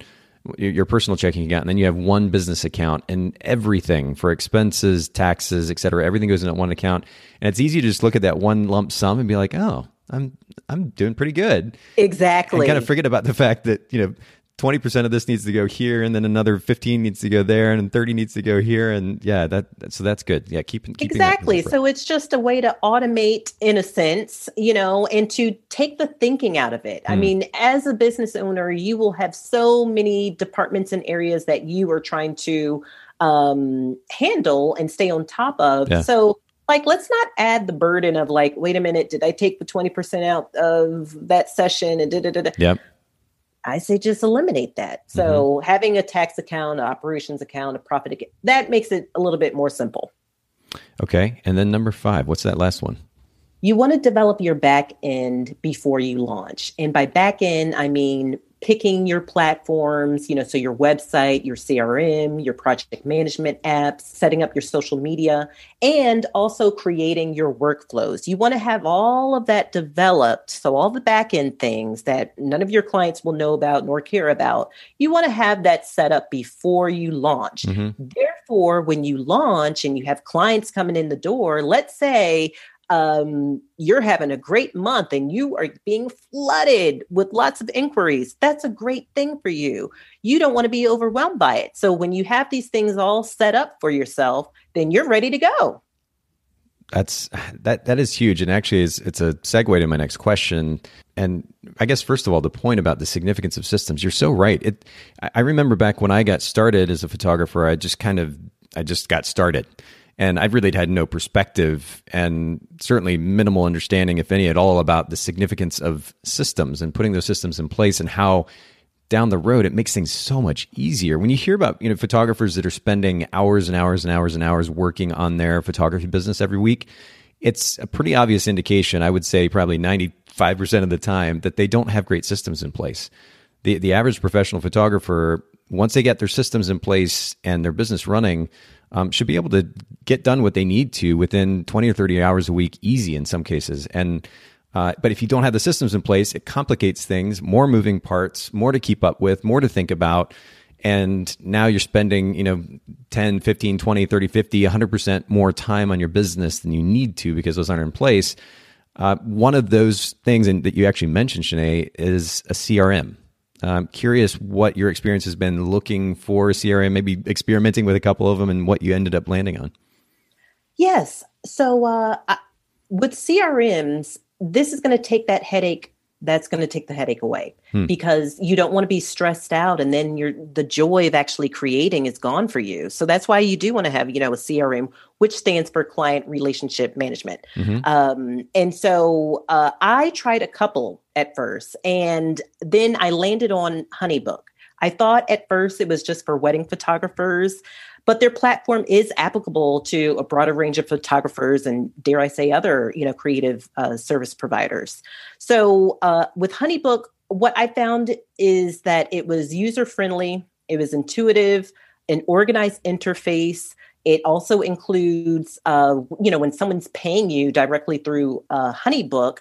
your personal checking account, and then you have one business account, and everything for expenses, taxes, et cetera, everything goes into one account. And it's easy to just look at that one lump sum and be like, oh, I'm doing pretty good. Exactly. And kind of forget about the fact that, you know, 20% of this needs to go here, and then another 15 needs to go there, and 30 needs to go here, and so that's good. Yeah, keeping exactly. So it's just a way to automate, in a sense, you know, and to take the thinking out of it. I mean, as a business owner, you will have so many departments and areas that you are trying to handle and stay on top of. Yeah. So, like, let's not add the burden of like, wait a minute, did I take the 20% out of that session? And Yep. I say just eliminate that. So having a tax account, an operations account, a profit account, that makes it a little bit more simple. Okay. And then number 5, what's that last one? You want to develop your back end before you launch. And by back end, I mean picking your platforms, you know, so your website, your CRM, your project management apps, setting up your social media, and also creating your workflows. You want to have all of that developed. So all the back end things that none of your clients will know about nor care about, you want to have that set up before you launch. Therefore, when you launch and you have clients coming in the door, let's say you're having a great month and you are being flooded with lots of inquiries. That's a great thing for you. You don't want to be overwhelmed by it. So when you have these things all set up for yourself, then you're ready to go. That is huge. And actually it's a segue to my next question. And I guess, first of all, the point about the significance of systems, you're so right. I remember back when I got started as a photographer, I just got started. And I really had no perspective and certainly minimal understanding, if any at all, about the significance of systems and putting those systems in place and how down the road it makes things so much easier. When you hear about, you know, photographers that are spending hours and hours and hours and hours working on their photography business every week, it's a pretty obvious indication, I would say probably 95% of the time, that they don't have great systems in place. The average professional photographer, once they get their systems in place and their business running, should be able to get done what they need to within 20 or 30 hours a week, easy in some cases. And but if you don't have the systems in place, it complicates things, more moving parts, more to keep up with, more to think about. And now you're spending, you know, 10, 15, 20, 30, 50, 100% more time on your business than you need to because those aren't in place. One of those things that you actually mentioned, Sinead, is a CRM. I'm curious what your experience has been looking for a CRM, maybe experimenting with a couple of them, and what you ended up landing on. Yes. So with CRMs, this is going to take that headache. That's going to take the headache away because you don't want to be stressed out. And then the joy of actually creating is gone for you. So that's why you do want to have, you know, a CRM, which stands for Client Relationship Management. And so I tried a couple at first, and then I landed on HoneyBook. I thought at first it was just for wedding photographers, but their platform is applicable to a broader range of photographers and, dare I say, other, you know, creative service providers. So with HoneyBook, what I found is that it was user-friendly, it was intuitive, an organized interface, It also includes, when someone's paying you directly through HoneyBook,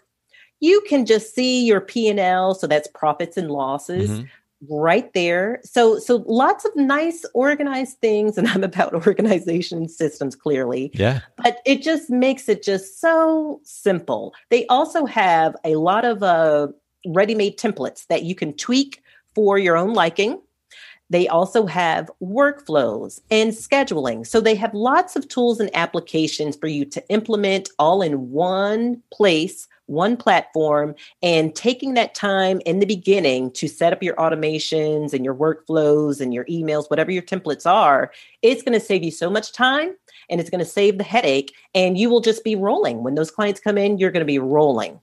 you can just see your P&L. So that's profits and losses right there. So lots of nice organized things. And I'm about organization systems, clearly. Yeah. But it just makes it just so simple. They also have a lot of ready-made templates that you can tweak for your own liking. They also have workflows and scheduling. So they have lots of tools and applications for you to implement all in one place, one platform, and taking that time in the beginning to set up your automations and your workflows and your emails, whatever your templates are, it's going to save you so much time and it's going to save the headache, and you will just be rolling. When those clients come in, you're going to be rolling.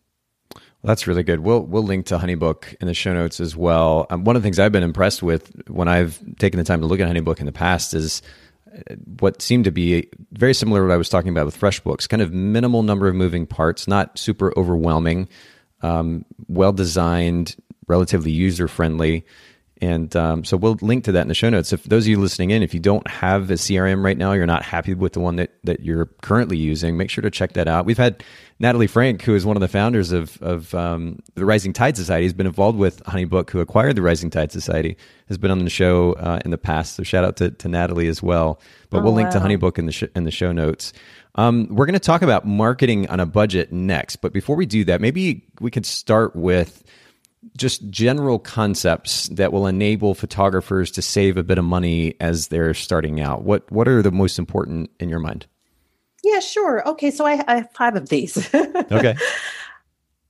That's really good. We'll link to HoneyBook in the show notes as well. One of the things I've been impressed with when I've taken the time to look at HoneyBook in the past is what seemed to be very similar to what I was talking about with FreshBooks, kind of minimal number of moving parts, not super overwhelming, well-designed, relatively user-friendly. And so we'll link to that in the show notes. If those of you listening in, if you don't have a CRM right now, you're not happy with the one that you're currently using, make sure to check that out. We've had Natalie Frank, who is one of the founders of the Rising Tide Society, has been involved with HoneyBook, who acquired the Rising Tide Society, has been on the show in the past. So shout out to Natalie as well. But we'll link to HoneyBook in the show notes. We're going to talk about marketing on a budget next. But before we do that, maybe we could start with just general concepts that will enable photographers to save a bit of money as they're starting out. What are the most important in your mind? Yeah, sure. Okay, so I have 5 of these. Okay.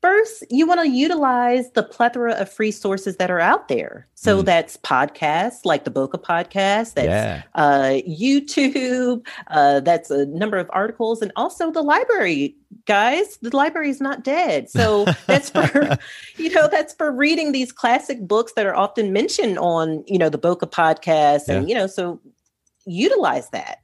First, you want to utilize the plethora of free sources that are out there. So that's podcasts like the Bokeh Podcast, that's YouTube, that's a number of articles, and also the library. Guys, the library is not dead. So that's for, that's for reading these classic books that are often mentioned on, the Bokeh Podcast. And, so utilize that.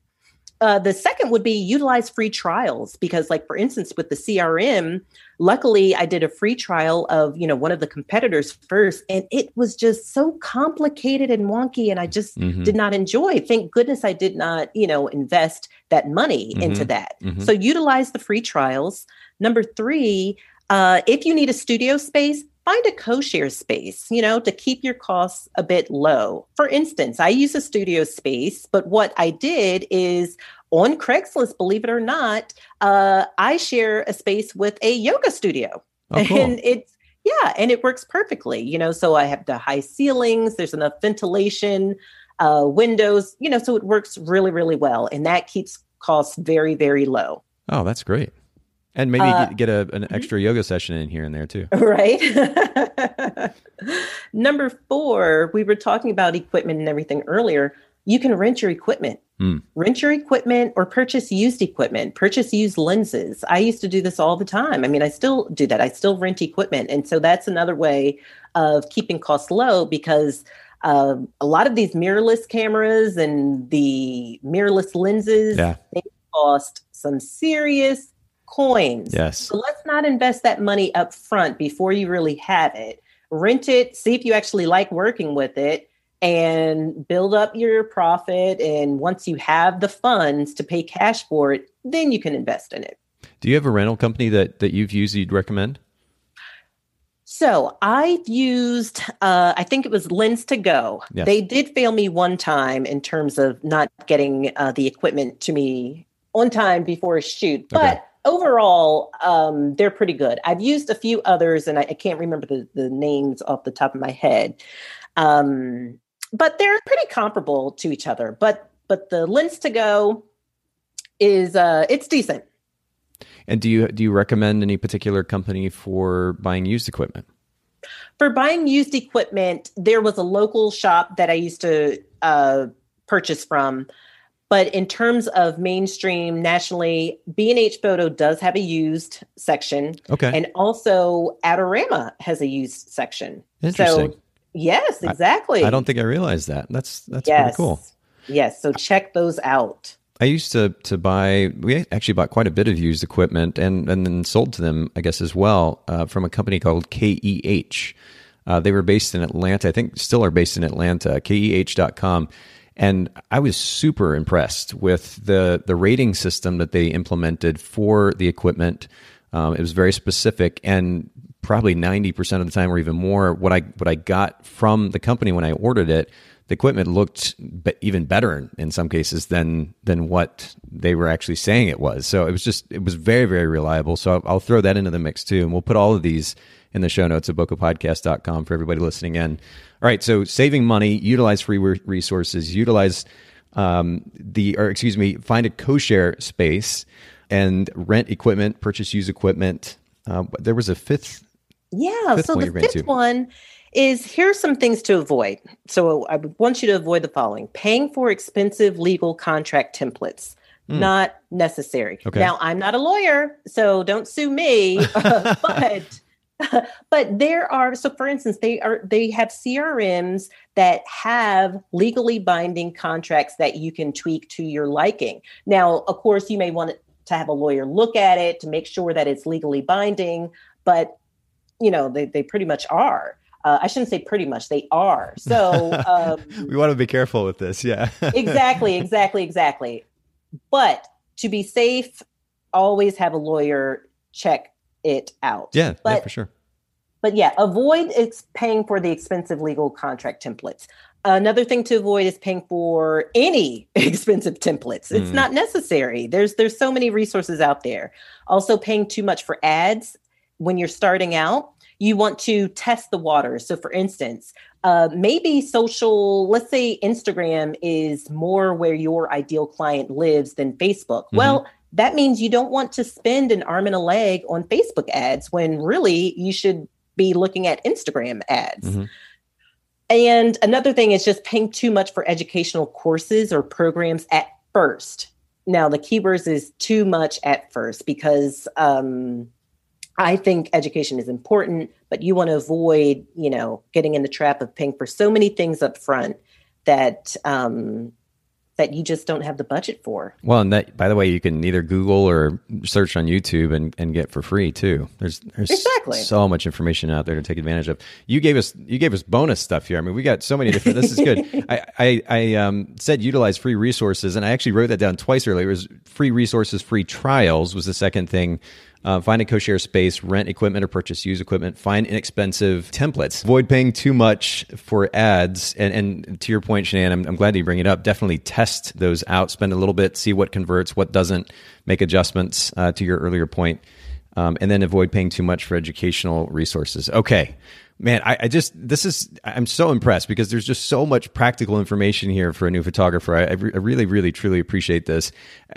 The second would be utilize free trials, because for instance, with the CRM, luckily I did a free trial of, one of the competitors first, and it was just so complicated and wonky. And I just did not enjoy. Thank goodness I did not, invest that money into that. So utilize the free trials. Number 3, if you need a studio space, find a co-share space, to keep your costs a bit low. For instance, I use a studio space, but what I did is on Craigslist, believe it or not, I share a space with a yoga studio. Oh, cool. And it works perfectly, so I have the high ceilings, there's enough ventilation, windows, so it works really, really well. And that keeps costs very, very low. Oh, that's great. And maybe get an extra yoga session in here and there too. Right. Number 4, we were talking about equipment and everything earlier. You can rent your equipment. Rent your equipment or purchase used equipment, purchase used lenses. I used to do this all the time. I mean, I still do that. I still rent equipment. And so that's another way of keeping costs low, because a lot of these mirrorless cameras and the mirrorless lenses, they cost some serious coins. Yes. So let's not invest that money up front before you really have it. Rent it, see if you actually like working with it, and build up your profit. And once you have the funds to pay cash for it, then you can invest in it. Do you have a rental company that you've used you'd recommend? So I've used, I think it was Lens2Go. Yes. They did fail me one time in terms of not getting the equipment to me on time before a shoot. But overall, they're pretty good. I've used a few others, and I can't remember the names off the top of my head. But they're pretty comparable to each other. But the Lens2Go is it's decent. And do you recommend any particular company for buying used equipment? For buying used equipment, there was a local shop that I used to purchase from. But in terms of mainstream nationally, B&H Photo does have a used section. Okay. And also Adorama has a used section. Interesting. So, yes, exactly. I don't think I realized that. That's pretty cool. Yes. So check those out. I used to buy, we actually bought quite a bit of used equipment and then sold to them, I guess, as well, from a company called KEH. They were based in Atlanta. I think still are based in Atlanta, KEH.com. And I was super impressed with the rating system that they implemented for the equipment. It was very specific, and probably 90% of the time, or even more, what I got from the company when I ordered it, the equipment looked even better in some cases than what they were actually saying it was. So it was very, very reliable. So I'll throw that into the mix too, and we'll put all of these in the show notes at bokehpodcast.com for everybody listening in. All right, so saving money, utilize free resources, utilize find a co-share space and rent equipment, purchase used equipment. There was a fifth. Yeah, fifth so the fifth one is here's some things to avoid. So I would want you to avoid the following: paying for expensive legal contract templates. Not necessary. Okay. Now, I'm not a lawyer, so don't sue me, but there are, so for instance, they have CRMs that have legally binding contracts that you can tweak to your liking. Now, of course, you may want to have a lawyer look at it to make sure that it's legally binding, but you know, they pretty much are. I shouldn't say pretty much, they are. So we want to be careful with this. Yeah, exactly. But to be safe, always have a lawyer check it out. Yeah, but, yeah, for sure. But yeah, avoid paying for the expensive legal contract templates. Another thing to avoid is paying for any expensive templates. It's not necessary. There's so many resources out there. Also, paying too much for ads when you're starting out. You want to test the waters. So for instance, maybe let's say Instagram is more where your ideal client lives than Facebook. Mm-hmm. Well, that means you don't want to spend an arm and a leg on Facebook ads when really you should be looking at Instagram ads. Mm-hmm. And another thing is just paying too much for educational courses or programs at first. Now, the keywords is too much at first, because I think education is important, but you want to avoid, you know, getting in the trap of paying for so many things up front that that you just don't have the budget for. Well, and that, by the way, you can either Google or search on YouTube and get for free too. There's so much information out there to take advantage of. You gave us bonus stuff here. I mean, we got so many different, this is good. I said utilize free resources, and I actually wrote that down twice earlier. It was free resources, free trials was the second thing. Find a co-share space, rent equipment or purchase used equipment, find inexpensive templates, avoid paying too much for ads. And to your point, Sinead, I'm glad you bring it up. Definitely test those out, spend a little bit, see what converts, what doesn't, make adjustments to your earlier point. And then avoid paying too much for educational resources. Okay, man, I'm so impressed because there's just so much practical information here for a new photographer. I really, really, truly appreciate this.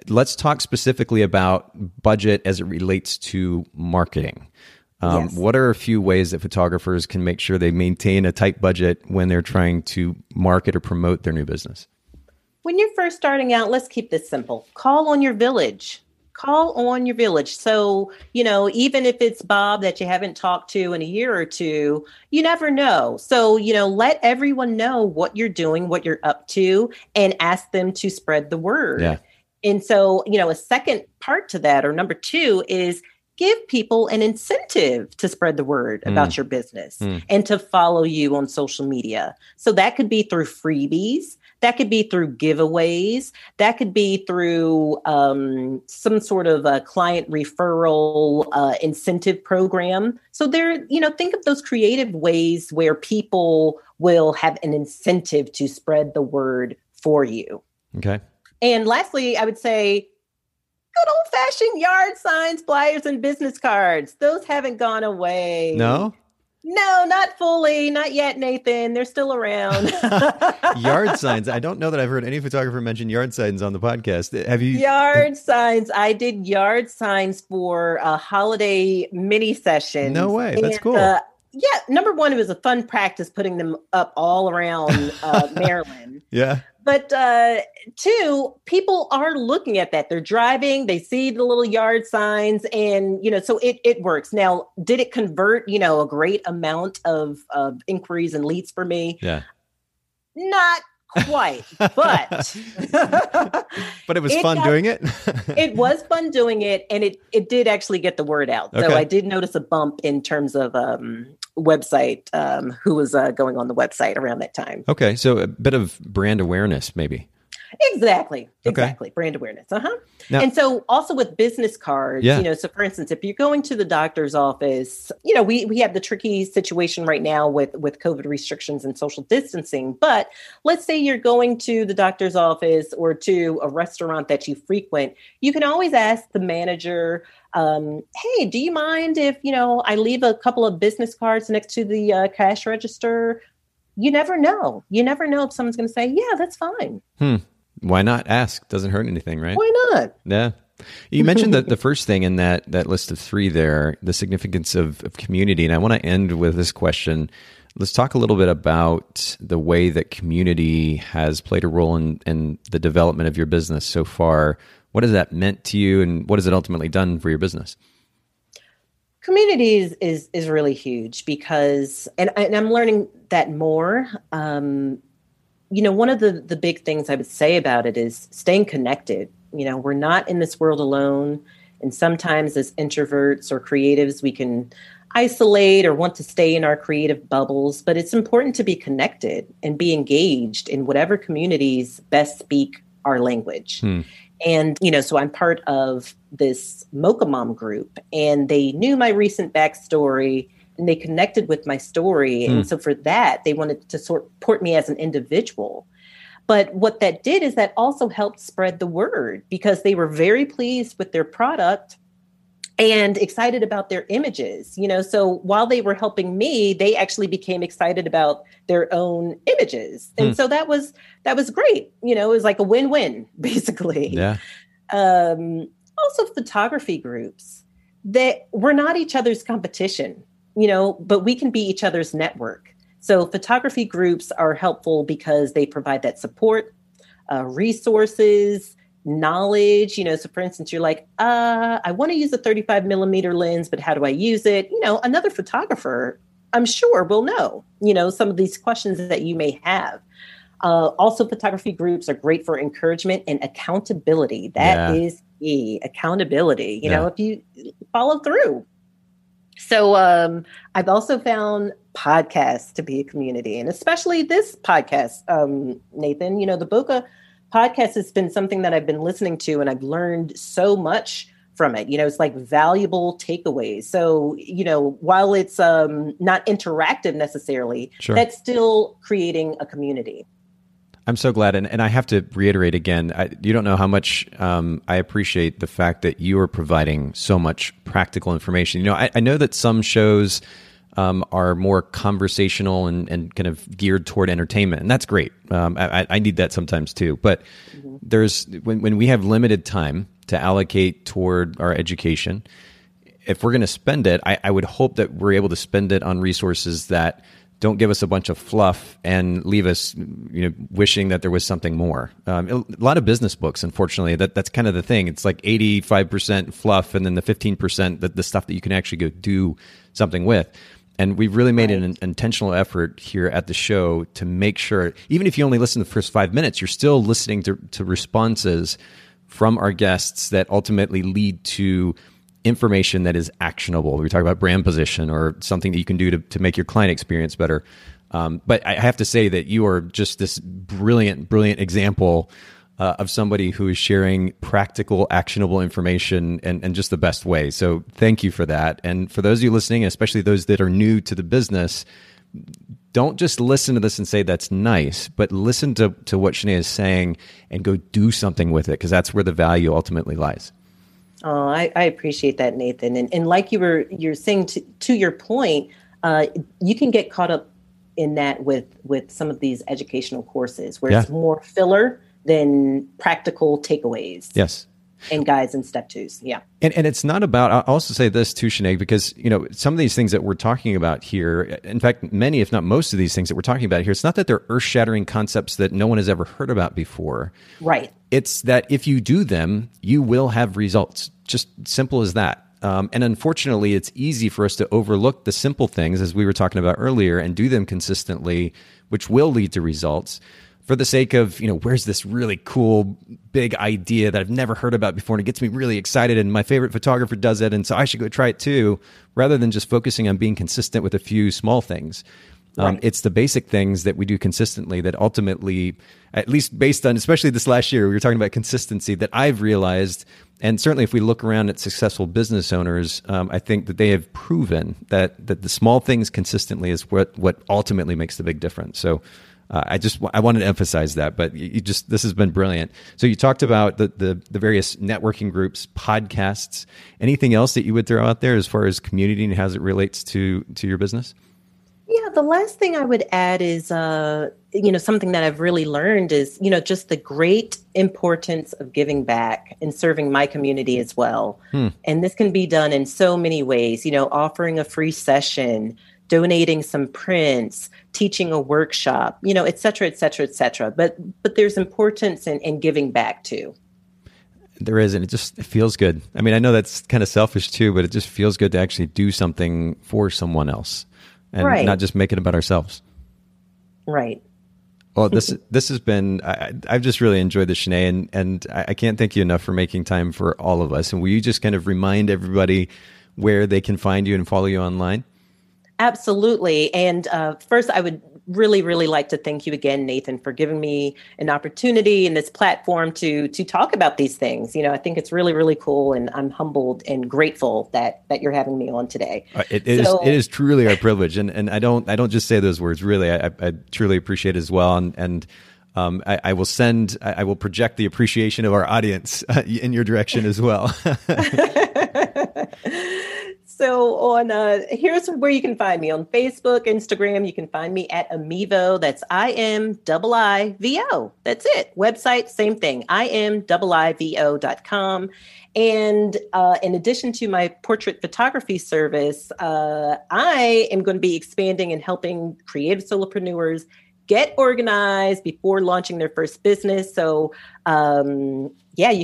Let's talk specifically about budget as it relates to marketing. Yes. What are a few ways that photographers can make sure they maintain a tight budget when they're trying to market or promote their new business? When you're first starting out, let's keep this simple. Call on your village. So, you know, even if it's Bob that you haven't talked to in a year or two, you never know. So, you know, let everyone know what you're doing, what you're up to, and ask them to spread the word. Yeah. And so, you know, a second part to that, or number two, is give people an incentive to spread the word about your business and to follow you on social media. So that could be through freebies. That could be through giveaways. That could be through some sort of a client referral incentive program. So there, you know, think of those creative ways where people will have an incentive to spread the word for you. Okay. And lastly, I would say good old-fashioned yard signs, flyers, and business cards. Those haven't gone away. No? No, not fully. Not yet, Nathan. They're still around. Yard signs. I don't know that I've heard any photographer mention yard signs on the podcast. Have you? Yard signs. I did yard signs for a holiday mini session. No way. That's cool. Yeah. Number one, it was a fun practice putting them up all around Maryland. Yeah. But two, people are looking at that. They're driving, they see the little yard signs, and, you know, so it works. Now, did it convert, you know, a great amount of inquiries and leads for me? Yeah. Not quite, but. But it was fun doing it? It was fun doing it, and it did actually get the word out. Okay. So I did notice a bump in terms of website, who was going on the website around that time. Okay. So a bit of brand awareness, maybe. Exactly. Exactly. Okay. Brand awareness. Now, and so also with business cards, you know, so for instance, if you're going to the doctor's office, you know, we have the tricky situation right now with COVID restrictions and social distancing. But let's say you're going to the doctor's office or to a restaurant that you frequent, you can always ask the manager, hey, do you mind if, you know, I leave a couple of business cards next to the cash register? You never know. You never know if someone's going to say, yeah, that's fine. Hmm. Why not ask? Doesn't hurt anything, right? Why not? Yeah. You mentioned the first thing in that list of three there, the significance of community. And I want to end with this question. Let's talk a little bit about the way that community has played a role in the development of your business so far. What has that meant to you and what has it ultimately done for your business? Community is really huge because, and I'm learning that more, you know, one of the big things I would say about it is staying connected. You know, we're not in this world alone. And sometimes as introverts or creatives, we can isolate or want to stay in our creative bubbles. But it's important to be connected and be engaged in whatever communities best speak our language. Hmm. And, you know, so I'm part of this Mocha Mom group. And they knew my recent backstory. And they connected with my story. And so for that, they wanted to support me as an individual. But what that did is that also helped spread the word because they were very pleased with their product and excited about their images. You know, so while they were helping me, they actually became excited about their own images. And so that was great. You know, it was like a win-win, basically. Yeah. Also photography groups that were not each other's competition. You know, but we can be each other's network. So photography groups are helpful because they provide that support, resources, knowledge. You know, so for instance, you're like, I want to use a 35 millimeter lens, but how do I use it? You know, another photographer, I'm sure, will know, you know, some of these questions that you may have. Also, photography groups are great for encouragement and accountability. That is key, accountability. You know, if you follow through. So I've also found podcasts to be a community, and especially this podcast, Nathan. You know, the Bokeh Podcast has been something that I've been listening to, and I've learned so much from it. You know, it's like valuable takeaways. So, you know, while it's not interactive necessarily, that's still creating a community. I'm so glad. And I have to reiterate again, you don't know how much I appreciate the fact that you are providing so much practical information. You know, I know that some shows are more conversational and kind of geared toward entertainment, and that's great. I need that sometimes too. But there's when we have limited time to allocate toward our education, if we're going to spend it, I would hope that we're able to spend it on resources that don't give us a bunch of fluff and leave us, you know, wishing that there was something more. A lot of business books, unfortunately, that's kind of the thing. It's like 85% fluff and then the 15% the stuff that you can actually go do something with. And we've really made an intentional effort here at the show to make sure, even if you only listen to the first 5 minutes, you're still listening to responses from our guests that ultimately lead to information that is actionable. We talk about brand position or something that you can do to make your client experience better. But I have to say that you are just this brilliant, brilliant example of somebody who is sharing practical, actionable information and just the best way. So thank you for that. And for those of you listening, especially those that are new to the business, don't just listen to this and say that's nice, but listen to what Sinead is saying and go do something with it, because that's where the value ultimately lies. Oh, I appreciate that, Nathan. And like you're saying, to your point, you can get caught up in that with some of these educational courses where it's more filler than practical takeaways. Yes. And guides and step twos. Yeah. And it's not about, I'll also say this too, Sinead, because, you know, some of these things that we're talking about here, in fact, many, if not most of these things that we're talking about here, it's not that they're earth-shattering concepts that no one has ever heard about before. Right. It's that if you do them, you will have results. Just simple as that. And unfortunately, it's easy for us to overlook the simple things, as we were talking about earlier, and do them consistently, which will lead to results. for the sake of, you know, where's this really cool, big idea that I've never heard about before, and it gets me really excited, and my favorite photographer does it, and so I should go try it too, rather than just focusing on being consistent with a few small things. Right. It's the basic things that we do consistently that ultimately, at least based on, especially this last year, we were talking about consistency, that I've realized, and certainly if we look around at successful business owners, I think that they have proven that the small things consistently is what ultimately makes the big difference. So I wanted to emphasize that, but this has been brilliant. So you talked about the various networking groups, podcasts. Anything else that you would throw out there as far as community and how it relates to your business? Yeah, the last thing I would add is, something that I've really learned is, just the great importance of giving back and serving my community as well. And this can be done in so many ways, offering a free session, donating some prints, teaching a workshop, et cetera, et cetera, et cetera. But there's importance in giving back too. There is, and it feels good. I mean, I know that's kind of selfish too, but it just feels good to actually do something for someone else. And right. Not just make it about ourselves. Right. Well, this has been, I've just really enjoyed this, Sinead, and I can't thank you enough for making time for all of us. And will you just kind of remind everybody where they can find you and follow you online? Absolutely. And first, I would really, really like to thank you again, Nathan, for giving me an opportunity and this platform to talk about these things. I think it's really, really cool, and I'm humbled and grateful that you're having me on today. It is truly our privilege, and I don't just say those words. Really, I truly appreciate it as well, I will send. I will project the appreciation of our audience in your direction as well. So here's where you can find me on Facebook, Instagram. You can find me at Amivo. That's IMIIVO. That's it. Website, same thing. IMIIVO.com. And in addition to my portrait photography service, I am going to be expanding and helping creative solopreneurs get organized before launching their first business. So, you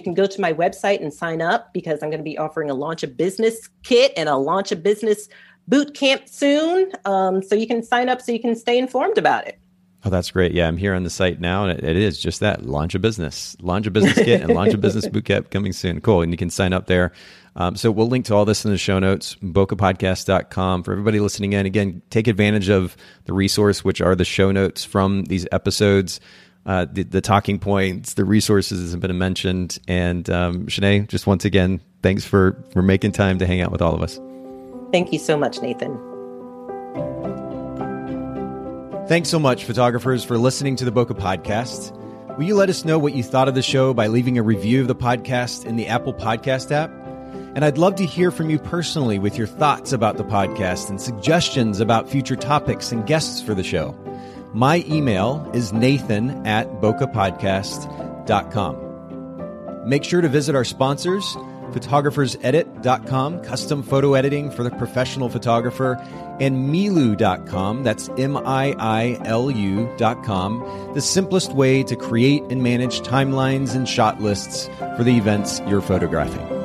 can go to my website and sign up, because I'm going to be offering a launch a business kit and a launch a business boot camp soon. So you can sign up so you can stay informed about it. Oh, that's great. Yeah, I'm here on the site now, and it is just that, launch a business kit and launch a business boot camp coming soon. Cool. And you can sign up there. So we'll link to all this in the show notes, bokehpodcast.com. For everybody listening in, again, take advantage of the resource, which are the show notes from these episodes. The talking points, the resources have been mentioned. And Sinead, just once again, thanks for making time to hang out with all of us. Thank you so much, Nathan. Thanks so much, photographers, for listening to the Bokeh Podcast. Will you let us know what you thought of the show by leaving a review of the podcast in the Apple Podcast app? And I'd love to hear from you personally with your thoughts about the podcast and suggestions about future topics and guests for the show. My email is nathan@bokehpodcast.com. Make sure to visit our sponsors, photographersedit.com, custom photo editing for the professional photographer, and milu.com, that's miilu.com, the simplest way to create and manage timelines and shot lists for the events you're photographing.